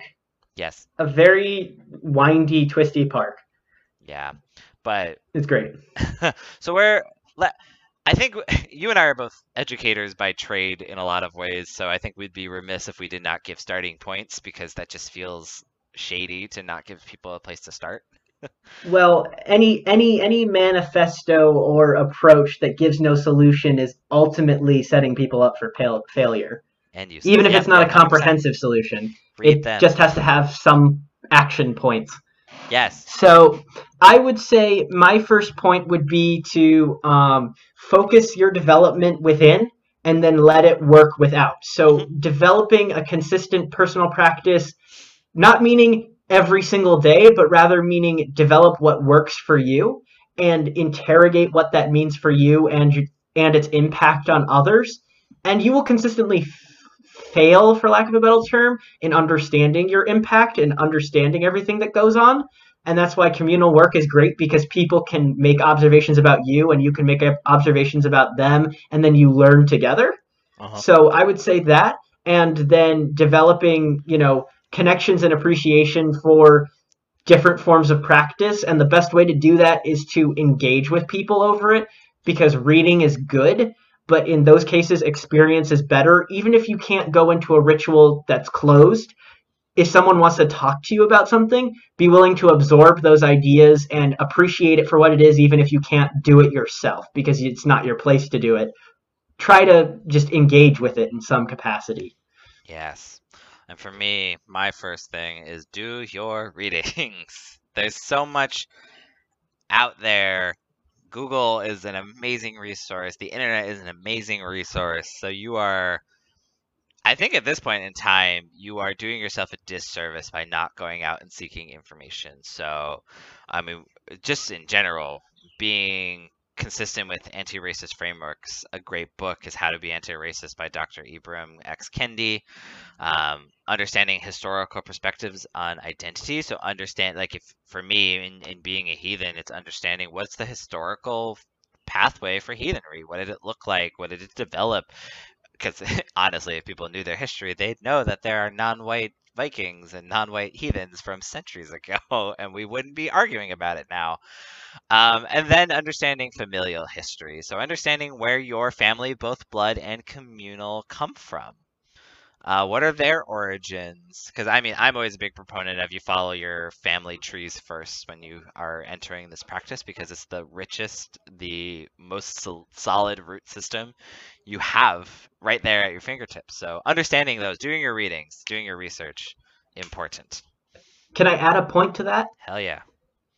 Yes. A very windy, twisty park. Yeah, but it's great. So I think you and I are both educators by trade in a lot of ways, so I think we'd be remiss if we did not give starting points, because that just feels shady to not give people a place to start. Well, any manifesto or approach that gives no solution is ultimately setting people up for failure. And you even if it's not a comprehensive solution, it just has to have some action points. Yes. So I would say my first point would be to focus your development within and then let it work without. So developing a consistent personal practice, not meaning every single day, but rather meaning develop what works for you and interrogate what that means for you and its impact on others. And you will consistently fail, for lack of a better term, in understanding your impact and understanding everything that goes on. And that's why communal work is great, because people can make observations about you and you can make observations about them, and then you learn together. Uh-huh. So I would say that, and then developing, you know, connections and appreciation for different forms of practice. And the best way to do that is to engage with people over it, because reading is good. But in those cases, experience is better. Even if you can't go into a ritual that's closed, if someone wants to talk to you about something, be willing to absorb those ideas and appreciate it for what it is, even if you can't do it yourself, because it's not your place to do it. Try to just engage with it in some capacity. Yes. And for me, my first thing is do your readings. There's so much out there. Google is an amazing resource. The internet is an amazing resource. So you are, I think at this point in time, you are doing yourself a disservice by not going out and seeking information. So, I mean, just in general, being consistent with anti-racist frameworks, a great book is How to Be Anti-Racist by Dr. Ibram X. Kendi. Understanding historical perspectives on identity. So understand, like, if for me in being a heathen, it's understanding what's the historical pathway for heathenry. What did it look like? What did it develop? Because honestly, if people knew their history, they'd know that there are non-white Vikings and non-white heathens from centuries ago, and we wouldn't be arguing about it now. And then understanding familial history. So understanding where your family, both blood and communal, come from. What are their origins? Because, I mean, I'm always a big proponent of you follow your family trees first when you are entering this practice, because it's the richest, the most solid root system you have right there at your fingertips. So understanding those, doing your readings, doing your research, important. Can I add a point to that? Hell yeah.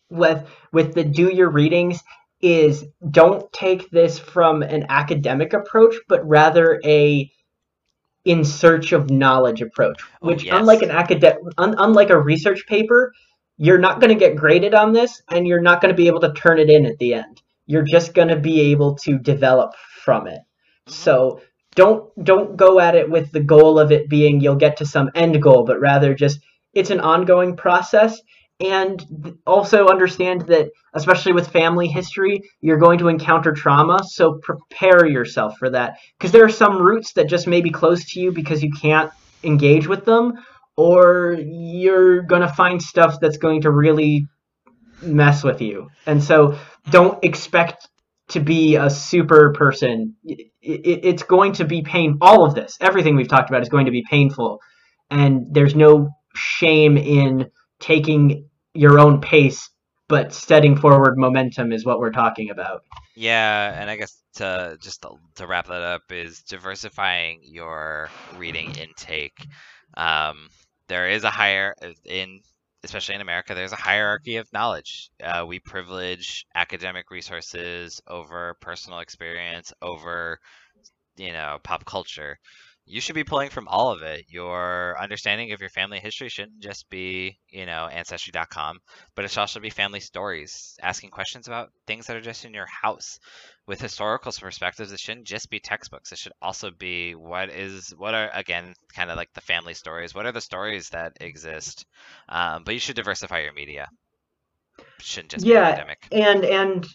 With the do your readings is don't take this from an academic approach, but rather a in search of knowledge approach, which, oh, yes. unlike a research paper, you're not going to get graded on this, and you're not going to be able to turn it in at the end. You're just going to be able to develop from it. Mm-hmm. So don't go at it with the goal of it being you'll get to some end goal, but rather just it's an ongoing process. And also understand that, especially with family history, you're going to encounter trauma, so prepare yourself for that. Because there are some roots that just may be closed to you because you can't engage with them, or you're going to find stuff that's going to really mess with you. And so don't expect to be a super person. It's going to be pain. All of this, everything we've talked about, is going to be painful. And there's no shame in taking your own pace, but setting forward momentum is what we're talking about. Yeah, and I guess to wrap that up is diversifying your reading intake. There is a higher in especially in America, there's a hierarchy of knowledge. We privilege academic resources over personal experience, over, you know, pop culture. You should be pulling from all of it. Your understanding of your family history shouldn't just be, you know, Ancestry.com, but it should also be family stories, asking questions about things that are just in your house. With historical perspectives, it shouldn't just be textbooks. It should also be what are, again, kind of like the family stories. What are the stories that exist? But you should diversify your media. It shouldn't just be academic. And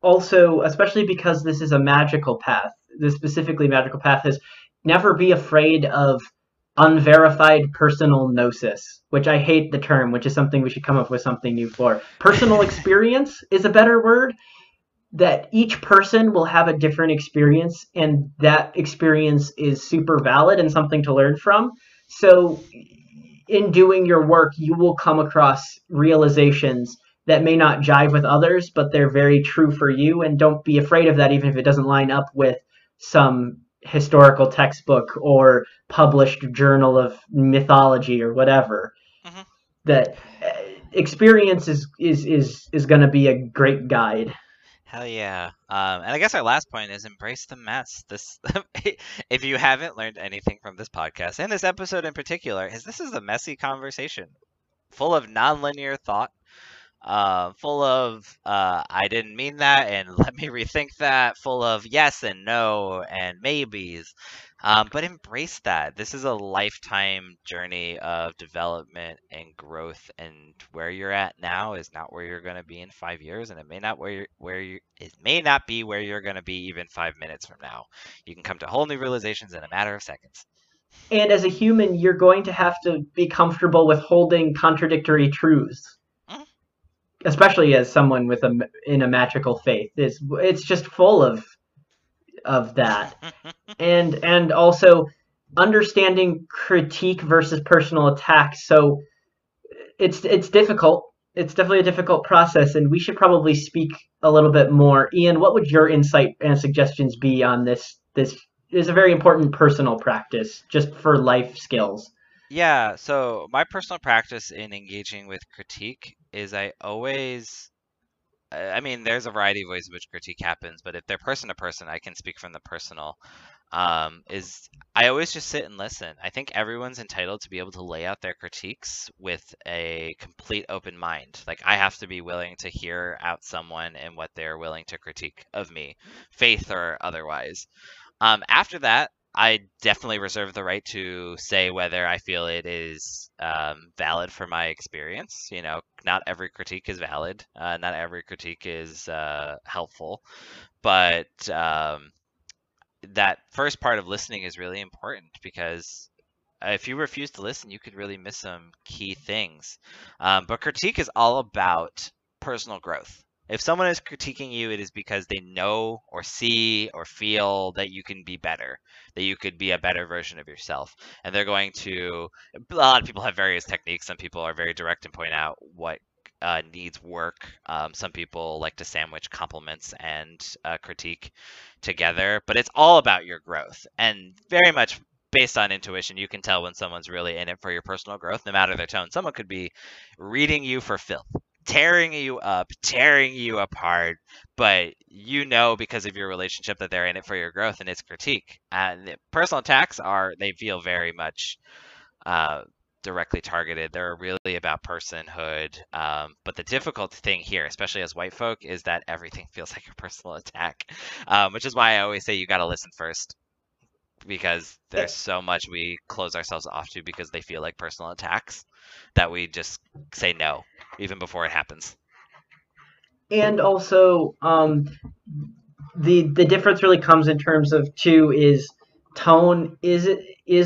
also, especially because this is a magical path, this specifically magical path is, never be afraid of unverified personal gnosis, which I hate the term, which is something we should come up with something new for. Personal experience is a better word, that each person will have a different experience, and that experience is super valid and something to learn from. So in doing your work, you will come across realizations that may not jive with others, but they're very true for you, and don't be afraid of that, even if it doesn't line up with some historical textbook or published journal of mythology or whatever. Mm-hmm. That experience is going to be a great guide. Hell yeah. And I guess our last point is embrace the mess. This, if you haven't learned anything from this podcast and this episode in particular, this is a messy conversation full of nonlinear thought, full of I didn't mean that and let me rethink that, full of yes and no and maybes, but embrace that. This is a lifetime journey of development and growth, and where you're at now is not where you're going to be in 5 years, and it may not be where you're going to be even 5 minutes from now. You can come to whole new realizations in a matter of seconds. And as a human, you're going to have to be comfortable with holding contradictory truths. Especially as someone with in a magical faith, it's just full of that, and also understanding critique versus personal attack. So it's difficult. It's definitely a difficult process, and we should probably speak a little bit more. Ian, what would your insight and suggestions be on this? This is a very important personal practice, just for life skills. Yeah, so my personal practice in engaging with critique is I mean, there's a variety of ways in which critique happens, but if they're person to person, I can speak from the personal, is I always just sit and listen. I think everyone's entitled to be able to lay out their critiques with a complete open mind. Like, I have to be willing to hear out someone and what they're willing to critique of me, faith or otherwise. After that, I definitely reserve the right to say whether I feel it is valid for my experience. You know, not every critique is valid. Not every critique is helpful. But that first part of listening is really important, because if you refuse to listen, you could really miss some key things. But critique is all about personal growth. If someone is critiquing you, it is because they know or see or feel that you can be better, that you could be a better version of yourself. And they're going to, a lot of people have various techniques. Some people are very direct and point out what needs work. Some people like to sandwich compliments and critique together, but it's all about your growth, and very much based on intuition. You can tell when someone's really in it for your personal growth, no matter their tone. Someone could be reading you for filth, tearing you up, tearing you apart, but you know because of your relationship that they're in it for your growth, and it's critique. And personal attacks they feel very much directly targeted. They're really about personhood. But the difficult thing here, especially as white folk, is that everything feels like a personal attack, which is why I always say you got to listen first, because there's so much we close ourselves off to because they feel like personal attacks that we just say no, even before it happens. And also, the difference really comes in terms of is tone is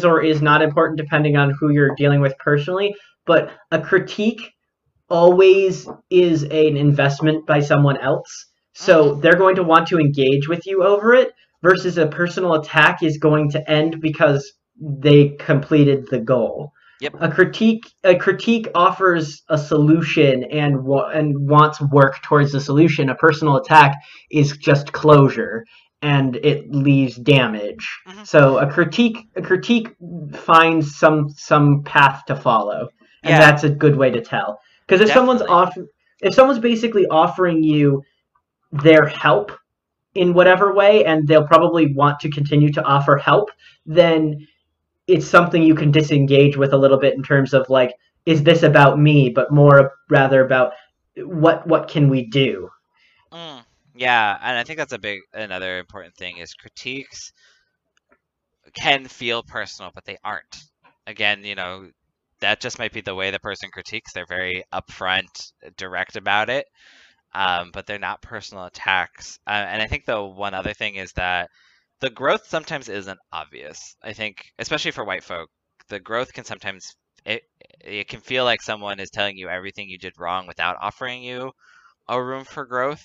or is not important depending on who you're dealing with personally, but a critique always is an investment by someone else. So they're going to want to engage with you over it, versus a personal attack is going to end because they completed the goal. Yep. A critique offers a solution and wants work towards the solution. A personal attack is just closure, and it leaves damage. Mm-hmm. So a critique finds some path to follow. And that's a good way to tell. Because if someone's basically offering you their help in whatever way, and they'll probably want to continue to offer help, then it's something you can disengage with a little bit in terms of like, is this about me? But more rather about what can we do? Mm, yeah, and I think that's another important thing is critiques can feel personal, but they aren't. Again, you know, that just might be the way the person critiques. They're very upfront, direct about it, but they're not personal attacks. And I think the one other thing is that the growth sometimes isn't obvious. I think, especially for white folk, the growth can sometimes, it can feel like someone is telling you everything you did wrong without offering you a room for growth,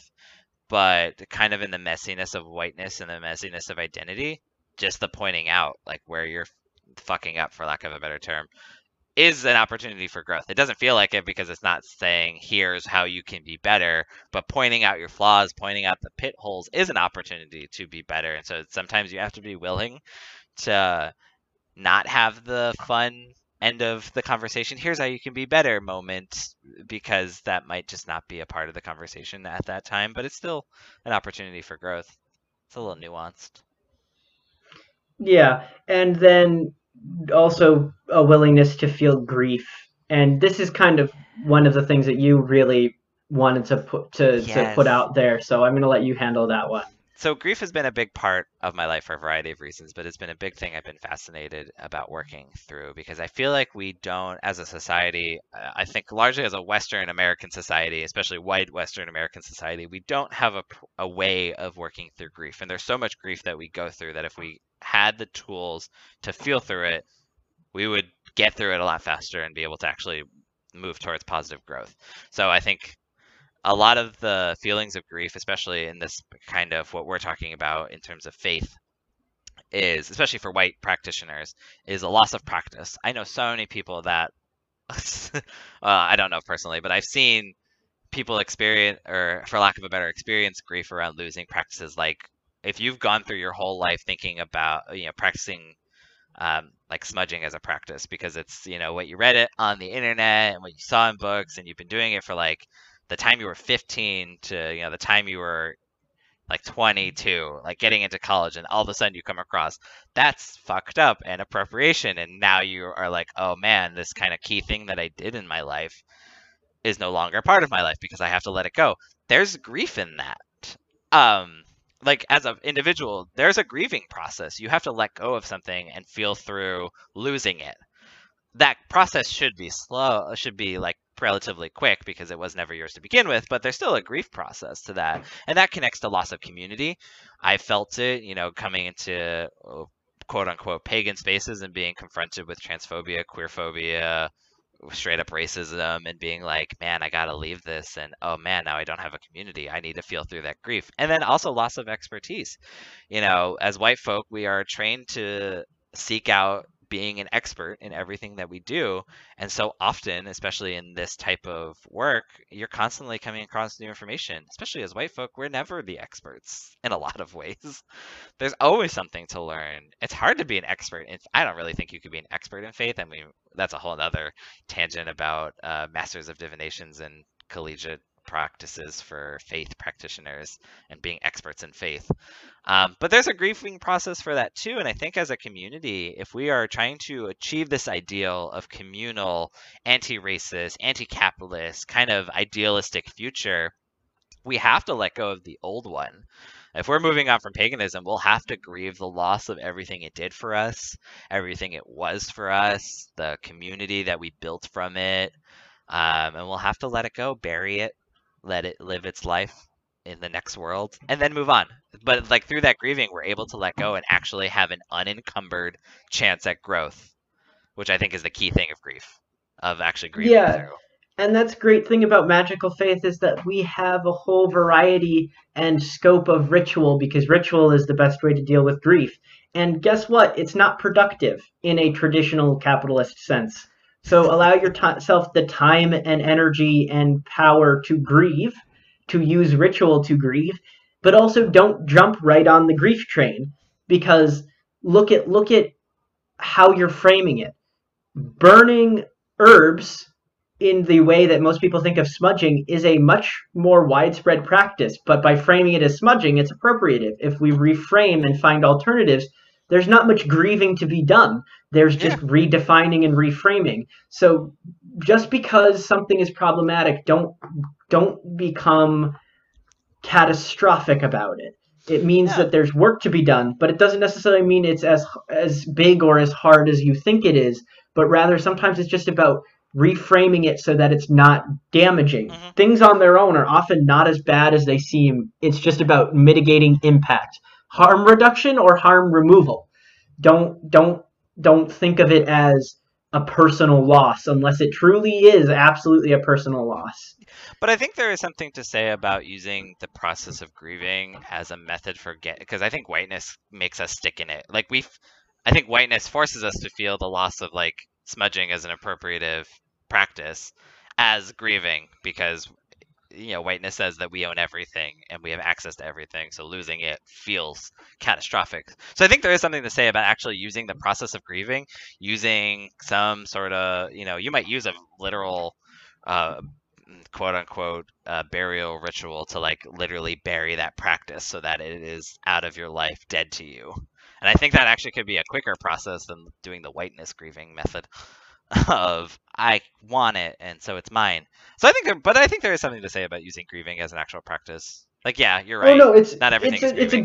but kind of in the messiness of whiteness and the messiness of identity, just the pointing out like where you're fucking up, for lack of a better term, is an opportunity for growth. It doesn't feel like it because it's not saying, here's how you can be better, but pointing out your flaws, pointing out the pit holes is an opportunity to be better. And so sometimes you have to be willing to not have the fun end of the conversation, here's how you can be better moment, because that might just not be a part of the conversation at that time, but it's still an opportunity for growth. It's a little nuanced. Yeah, and then also a willingness to feel grief, and this is kind of one of the things that you really wanted to put out there, so I'm going to let you handle that one. So grief has been a big part of my life for a variety of reasons, but it's been a big thing I've been fascinated about working through, because I feel like we don't, as a society, I think largely as a Western American society, especially white Western American society, we don't have a way of working through grief, and there's so much grief that we go through that if we had the tools to feel through it, we would get through it a lot faster and be able to actually move towards positive growth. So I think a lot of the feelings of grief, especially in this kind of what we're talking about in terms of faith, is, especially for white practitioners, is a loss of practice. I know so many people that, I don't know personally, but I've seen people experience, or for lack of a better experience, grief around losing practices. Like, if you've gone through your whole life thinking about, you know, practicing like smudging as a practice because it's, you know, what you read it on the internet and what you saw in books, and you've been doing it for like the time you were 15 to, you know, the time you were like 22, like getting into college, and all of a sudden you come across that's fucked up and appropriation, and now you are like, oh man, this kind of key thing that I did in my life is no longer a part of my life because I have to let it go. There's grief in that. Like, as an individual, there's a grieving process. You have to let go of something and feel through losing it. That process should be slow, should be like relatively quick because it was never yours to begin with, but there's still a grief process to that. And that connects to loss of community. I felt it, you know, coming into quote unquote pagan spaces and being confronted with transphobia, queerphobia, straight up racism, and being like, man, I gotta leave this, and oh man, now I don't have a community. I need to feel through that grief. And then also loss of expertise. You know, as white folk, we are trained to seek out being an expert in everything that we do, and so often, especially in this type of work, you're constantly coming across new information. Especially as white folk, we're never the experts in a lot of ways. There's always something to learn. It's hard to be an expert. I don't really think you could be an expert in faith. I mean, that's a whole other tangent about masters of divinations and collegiate practices for faith practitioners and being experts in faith, but there's a grieving process for that too. And I think as a community, if we are trying to achieve this ideal of communal, anti-racist, anti-capitalist kind of idealistic future, we have to let go of the old one. If we're moving on from paganism, we'll have to grieve the loss of everything it did for us, everything it was for us, the community that we built from it, and we'll have to let it go, bury it, let it live its life in the next world, and then move on. But like, through that grieving, we're able to let go and actually have an unencumbered chance at growth, which I think is the key thing of grief, of actually grieving through. And that's great thing about magical faith, is that we have a whole variety and scope of ritual, because ritual is the best way to deal with grief. And guess what? It's not productive in a traditional capitalist sense. So allow yourself the time and energy and power to grieve, to use ritual to grieve, but also don't jump right on the grief train, because look at how you're framing it. Burning herbs in the way that most people think of smudging is a much more widespread practice, but by framing it as smudging, it's appropriative. If we reframe and find alternatives, there's not much grieving to be done. There's just redefining and reframing. So just because something is problematic, don't become catastrophic about it. It means that there's work to be done, but it doesn't necessarily mean it's as big or as hard as you think it is, but rather sometimes it's just about reframing it so that it's not damaging. Mm-hmm. Things on their own are often not as bad as they seem. It's just about mitigating impact. Harm reduction or harm removal. Don't think of it as a personal loss unless it truly is absolutely a personal loss. But I think there is something to say about using the process of grieving as a method for because I think whiteness makes us stick in it. Like I think whiteness forces us to feel the loss of like smudging as an appropriative practice as grieving, because you know, whiteness says that we own everything and we have access to everything, so losing it feels catastrophic. So I think there is something to say about actually using the process of grieving, using some sort of, you know, you might use a literal quote-unquote burial ritual to like literally bury that practice so that it is out of your life, dead to you. And I think that actually could be a quicker process than doing the whiteness grieving method of I want it and so it's mine. So I think but I think there is something to say about using grieving as an actual practice. Like yeah, you're right. Well, no, it's not everything. It's a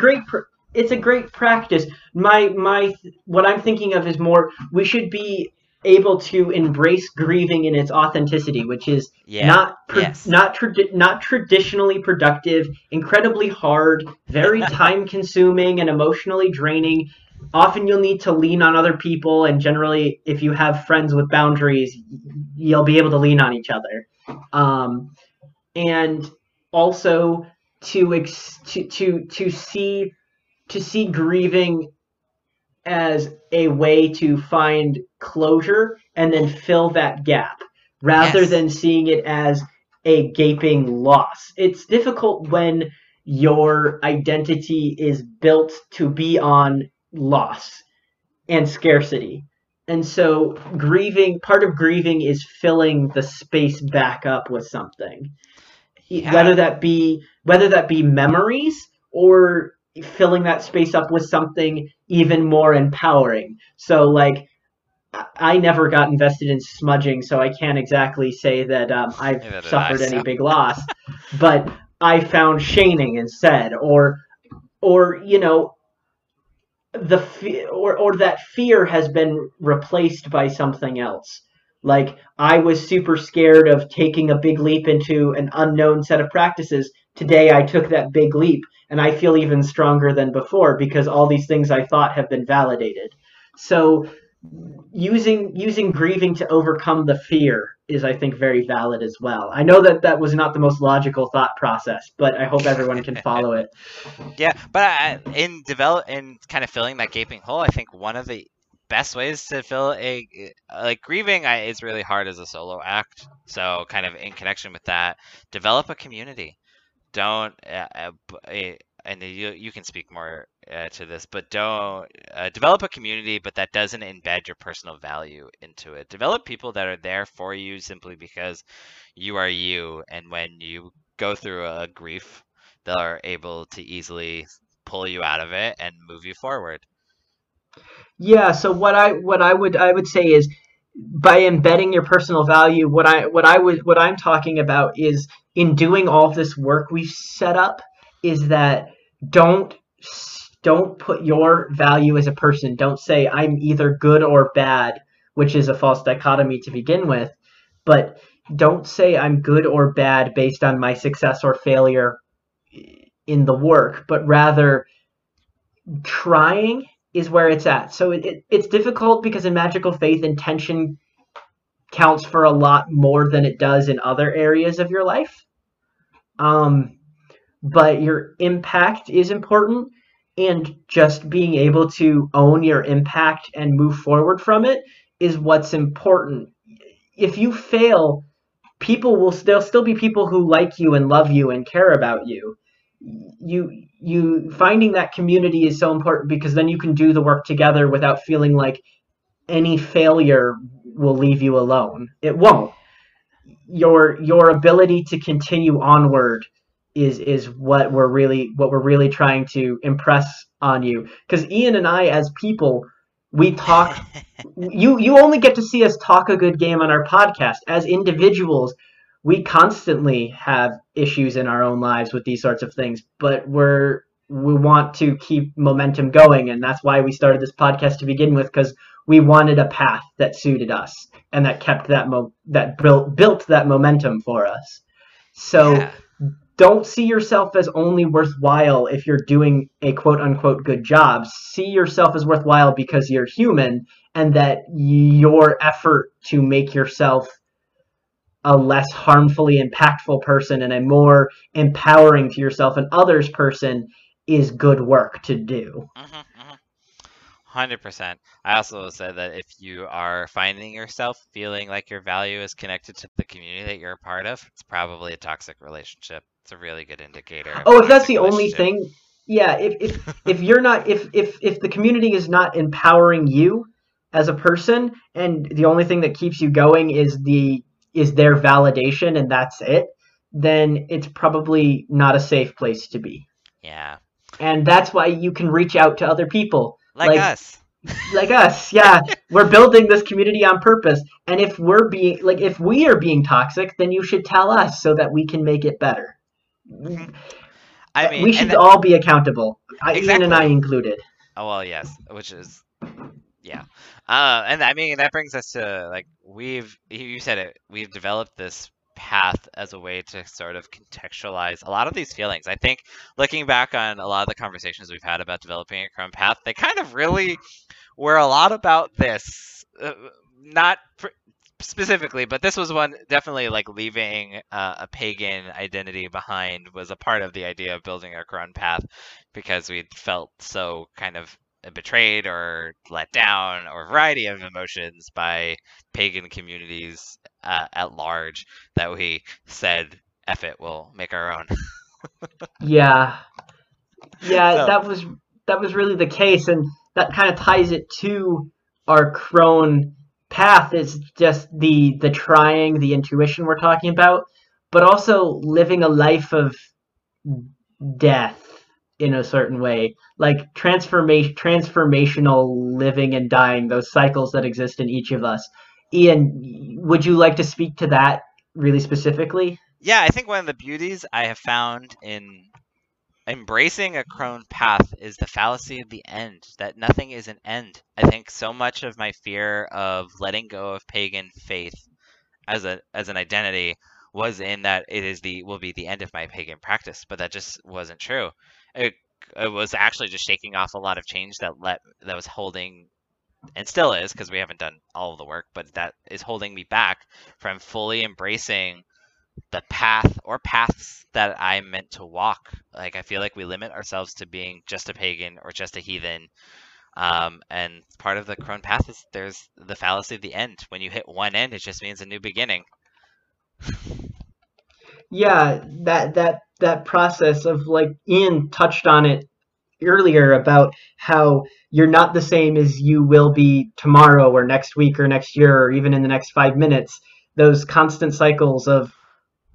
great practice. My what I'm thinking of is more we should be able to embrace grieving in its authenticity, which is not traditionally productive, incredibly hard, very time-consuming and emotionally draining. Often you'll need to lean on other people, and generally, if you have friends with boundaries, you'll be able to lean on each other. And also to see grieving as a way to find closure and then fill that gap rather than seeing it as a gaping loss. It's difficult when your identity is built to be on loss and scarcity. And so grieving, part of grieving is filling the space back up with something, whether that be memories or filling that space up with something even more empowering. So like I never got invested in smudging, so I can't exactly say that I've suffered any big loss, but I found shaming instead, or you know, or that fear has been replaced by something else. Like I was super scared of taking a big leap into an unknown set of practices. Today I took that big leap and I feel even stronger than before because all these things I thought have been validated. So using grieving to overcome the fear is, I think, very valid as well. I know that was not the most logical thought process, but I hope everyone can follow it. Yeah, but in kind of filling that gaping hole, I think one of the best ways to fill grieving is really hard as a solo act. So kind of in connection with that, develop a community. Don't and you can speak more to this, but don't develop a community, but that doesn't embed your personal value into it. Develop people that are there for you simply because you are you, and when you go through a grief, they're able to easily pull you out of it and move you forward. Yeah. So what I would say is, by embedding your personal value, what I'm talking about is, in doing all this work we've set up, is that don't put your value as a person. Don't say I'm either good or bad, which is a false dichotomy to begin with, but don't say I'm good or bad based on my success or failure in the work, but rather trying is where it's at. So it's difficult because in magical faith, intention counts for a lot more than it does in other areas of your life. But your impact is important, and just being able to own your impact and move forward from it is what's important. If you fail, there'll still be people who like you and love you and care about you. You finding that community is so important, because then you can do the work together without feeling like any failure will leave you alone. It won't. your ability to continue onward is what we're really trying to impress on you. Because Ian and I, as people, we talk. you only get to see us talk a good game on our podcast. As individuals, we constantly have issues in our own lives with these sorts of things, but we want to keep momentum going, and that's why we started this podcast to begin with, because we wanted a path that suited us and that kept that built that momentum for us. So yeah. Don't see yourself as only worthwhile if you're doing a quote unquote good job. See yourself as worthwhile because you're human, and that your effort to make yourself a less harmfully impactful person and a more empowering to yourself and others person is good work to do. 100%. I also said that if you are finding yourself feeling like your value is connected to the community that you're a part of, it's probably a toxic relationship. It's a really good indicator. Oh, if that's the only thing, yeah. If you're not, if the community is not empowering you as a person, and the only thing that keeps you going is their validation, and that's it, then it's probably not a safe place to be. Yeah. And that's why you can reach out to other people. Like us. Like us, yeah. We're building this community on purpose. And if we're being if we are being toxic, then you should tell us so that we can make it better. I mean, we should all be accountable. Exactly. Ian and I included. Oh well, yes. Which is yeah. And I mean, that brings us to, like, you said it, we've developed this path as a way to sort of contextualize a lot of these feelings. I think looking back on a lot of the conversations we've had about developing a Crone path, they kind of really were a lot about this, not specifically, but this was one definitely, like, leaving a pagan identity behind was a part of the idea of building a Crone path, because we felt so kind of betrayed or let down, or a variety of emotions by pagan communities at large, that we said, "F it, we'll make our own." Yeah, so that was really the case, and that kind of ties it to our Crone path. Is just the trying, the intuition we're talking about, but also living a life of death in a certain way, like transformational living and dying, those cycles that exist in each of us. Ian, would you like to speak to that really specifically? Yeah, I think one of the beauties I have found in embracing a Crone path is the fallacy of the end, that nothing is an end. I think so much of my fear of letting go of pagan faith as an identity was in that it will be the end of my pagan practice, but that just wasn't true. It was actually just shaking off a lot of change that was holding, and still is, because we haven't done all of the work, but that is holding me back from fully embracing the path or paths that I'm meant to walk. Like, I feel like we limit ourselves to being just a pagan or just a heathen. And part of the Crone path is there's the fallacy of the end. When you hit one end, it just means a new beginning. Yeah, that process of, like, Ian touched on it earlier about how you're not the same as you will be tomorrow or next week or next year or even in the next 5 minutes. Those constant cycles of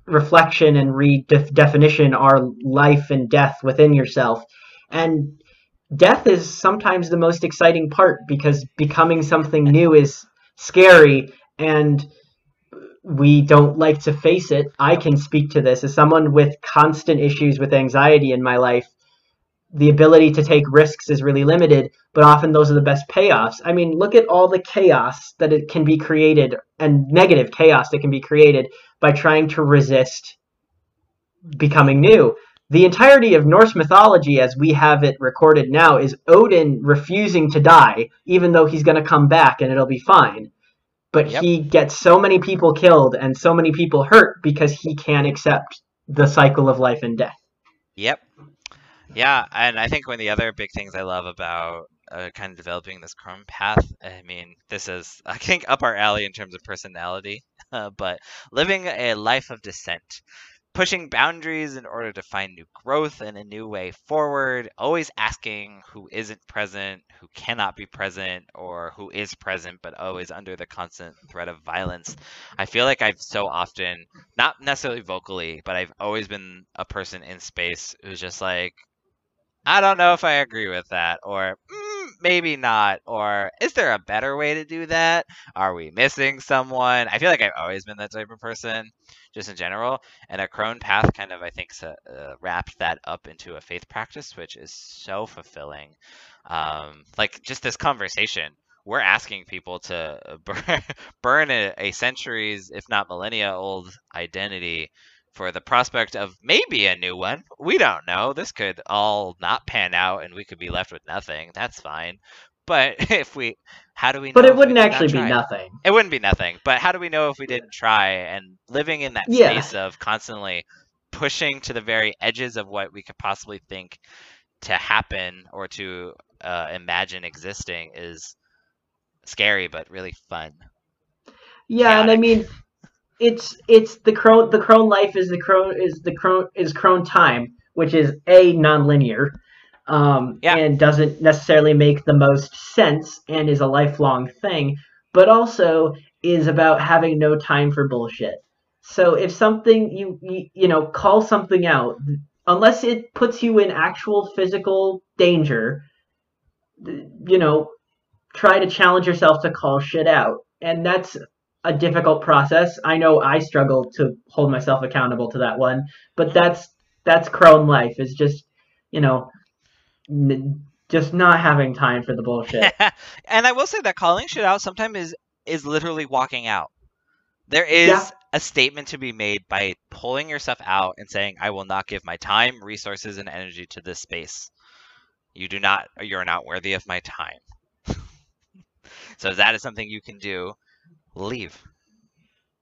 reflection and redefinition are life and death within yourself. And death is sometimes the most exciting part, because becoming something new is scary, and we don't like to face it. I can speak to this as someone with constant issues with anxiety in my life. The ability to take risks is really limited, but often those are the best payoffs. I mean, look at all the chaos that it can be created, and negative chaos that can be created by trying to resist becoming new. The entirety of Norse mythology, as we have it recorded now, is Odin refusing to die, even though he's going to come back and it'll be fine. But yep, he gets so many people killed and so many people hurt because he can't accept the cycle of life and death. Yep. Yeah, and I think one of the other big things I love about kind of developing this Crone path, I mean, this is, I think, up our alley in terms of personality, but living a life of dissent. pushing boundaries in order to find new growth and a new way forward, always asking who isn't present, who cannot be present, or who is present but always under the constant threat of violence. I feel like I've so often, not necessarily vocally, but I've always been a person in space who's just like, I don't know if I agree with that, or maybe not, or is there a better way to do that? Are we missing someone? I feel like I've always been that type of person, just in general, and A Crone Path kind of, I think, wrapped that up into a faith practice, which is so fulfilling. Like, just this conversation, we're asking people to burn a centuries, if not millennia-old identity for the prospect of maybe a new one. We don't know. This could all not pan out and we could be left with nothing. That's fine. But if we, how do we know? But it wouldn't actually be nothing. It wouldn't be nothing. But how do we know if we didn't try? And living in that space of constantly pushing to the very edges of what we could possibly think to happen or to imagine existing is scary, but really fun. Yeah. Chaotic. And I mean, It's the crone life is crone time, which is a nonlinear, and doesn't necessarily make the most sense and is a lifelong thing, but also is about having no time for bullshit. So if something you call something out, unless it puts you in actual physical danger, try to challenge yourself to call shit out, and that's a difficult process. I know I struggle to hold myself accountable to that one, but that's crone life. Is just, just not having time for the bullshit. And I will say that calling shit out sometimes is literally walking out. There is a statement to be made by pulling yourself out and saying, I will not give my time, resources, and energy to this space. You're not worthy of my time. So that is something you can do. Leave.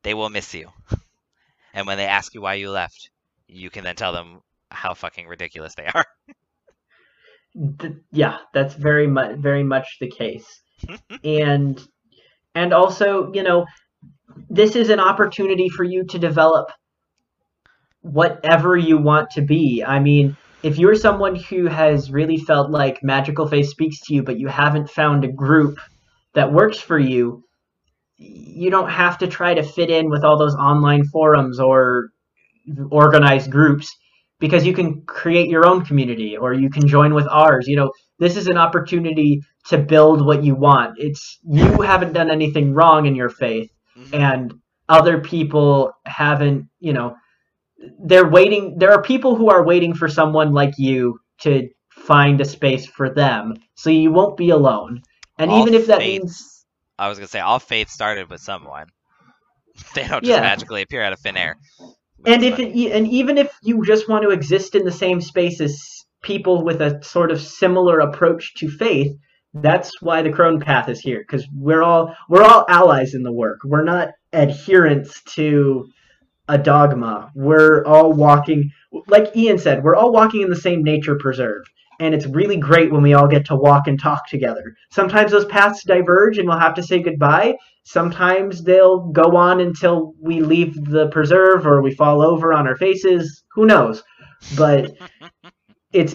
They will miss you. And when they ask you why you left, you can then tell them how fucking ridiculous they are. Yeah, that's very much the case. And also, this is an opportunity for you to develop whatever you want to be. I mean, if you're someone who has really felt like Magical Face speaks to you, but you haven't found a group that works for you, you don't have to try to fit in with all those online forums or organized groups, because you can create your own community or you can join with ours. This is an opportunity to build what you want. You haven't done anything wrong in your faith, and other people haven't, they're waiting. There are people who are waiting for someone like you to find a space for them. So you won't be alone. And all even if that means, I was going to say, all faith started with someone. They don't just magically appear out of thin air. And even if you just want to exist in the same space as people with a sort of similar approach to faith, that's why the Crone Path is here, because we're all allies in the work. We're not adherents to a dogma. We're all walking, like Ian said, we're all walking in the same nature preserve. And it's really great when we all get to walk and talk together. Sometimes those paths diverge and we'll have to say goodbye. Sometimes they'll go on until we leave the preserve or we fall over on our faces. Who knows? But it's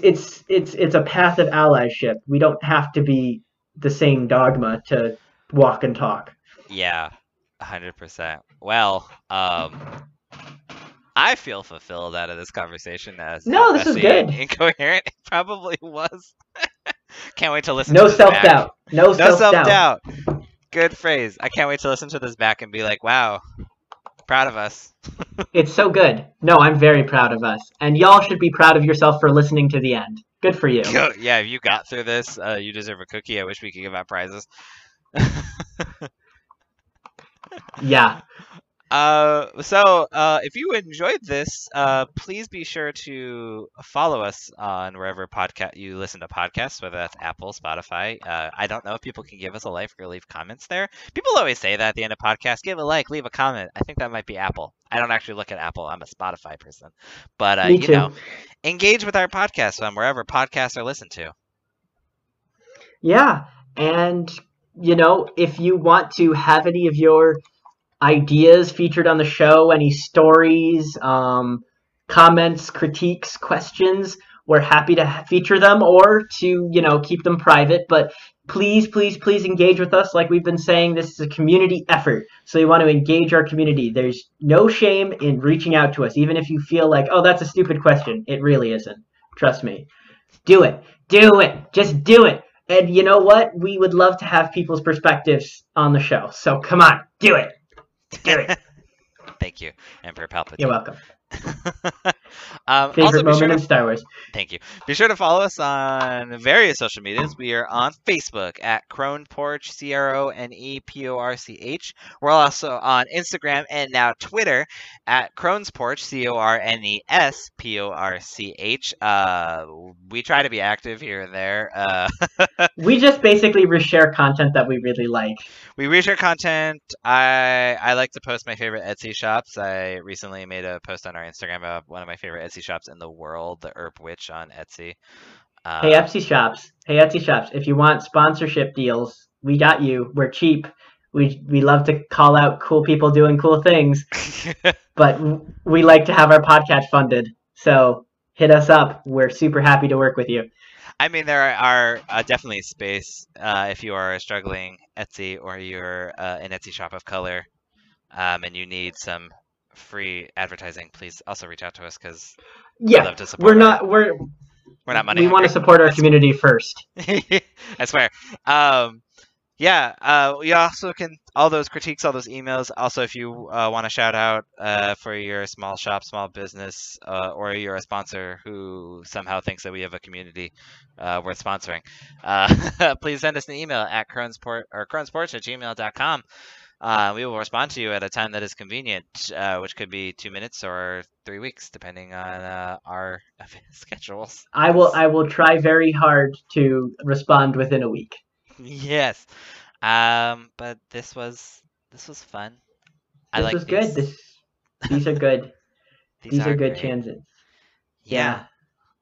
a path of allyship. We don't have to be the same dogma to walk and talk. Yeah, 100%. Well, I feel fulfilled out of this conversation. This is good. Incoherent, it probably was. Can't wait to listen to this back. No self-doubt. Good phrase. I can't wait to listen to this back and be like, wow, proud of us. It's so good. No, I'm very proud of us. And y'all should be proud of yourself for listening to the end. Good for you. Yeah, if you got through this, you deserve a cookie. I wish we could give out prizes. Yeah. So if you enjoyed this, please be sure to follow us on wherever podcast you listen to podcasts, whether that's Apple, Spotify. I don't know if people can give us a like or leave comments there. People always say that at the end of podcasts, give a like, leave a comment. I think that might be Apple. I don't actually look at Apple. I'm a Spotify person, but engage with our podcast on wherever podcasts are listened to. Yeah, and if you want to have any of your ideas featured on the show, any stories, comments, critiques, questions, we're happy to feature them or to, you know, keep them private. But please, please, please engage with us. Like we've been saying, this is a community effort. So we want to engage our community. There's no shame in reaching out to us, even if you feel like, oh, that's a stupid question. It really isn't. Trust me. Do it. Do it. Just do it. And you know what? We would love to have people's perspectives on the show. So come on. Do it. Do it. Thank you, Emperor Palpatine. You're welcome. Favorite also moment in Star Wars. Thank you. Be sure to follow us on various social medias. We are on Facebook at Crone Porch, CRONEPORCH. We're also on Instagram and now Twitter at Crone's Porch, CORNESPORCH. We try to be active here and there. We just basically reshare content that we really like. We reshare content. I like to post my favorite Etsy shops. I recently made a post on our Instagram about one of my favorite Etsy shops in the world, The Herb Witch on Etsy. Hey, Etsy shops. Hey, Etsy shops. If you want sponsorship deals, we got you. We're cheap. We love to call out cool people doing cool things, but we like to have our podcast funded. So hit us up. We're super happy to work with you. I mean, there are definitely space if you are a struggling Etsy or you're an Etsy shop of color and you need some free advertising, please also reach out to us, because yeah, we love to support. We're not money. We want to support our community first. I swear. We also can, all those critiques, all those emails. Also, if you want to shout out for your small shop, small business, or you're a sponsor who somehow thinks that we have a community worth sponsoring, please send us an email at cronesporch@gmail.com. We will respond to you at a time that is convenient, which could be 2 minutes or 3 weeks, depending on our schedules. I will try very hard to respond within a week. Yes, but this was fun. This was good. These are good. These are good chances. Yeah.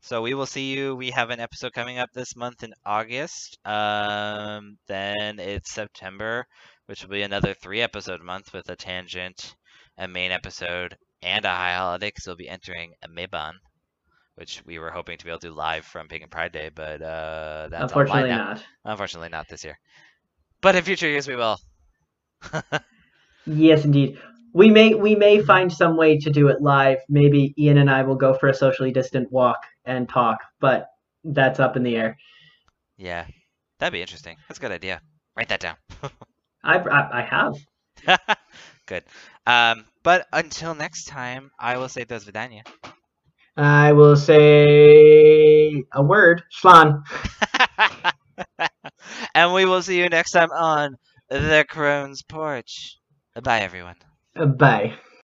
So we will see you. We have an episode coming up this month in August. Then it's September, which will be another 3-episode month with a tangent, a main episode, and a high holiday, because we'll be entering a Mebon, which we were hoping to be able to do live from Pagan Pride Day, but that's unfortunately not. Unfortunately not this year. But in future years we will. Yes, indeed. We may find some way to do it live. Maybe Ian and I will go for a socially distant walk and talk, but that's up in the air. Yeah, that'd be interesting. That's a good idea. Write that down. I have. Good. But until next time, I will say dos vidaniya. I will say a word, Shlan. And we will see you next time on The Crone's Porch. Bye, everyone. Bye.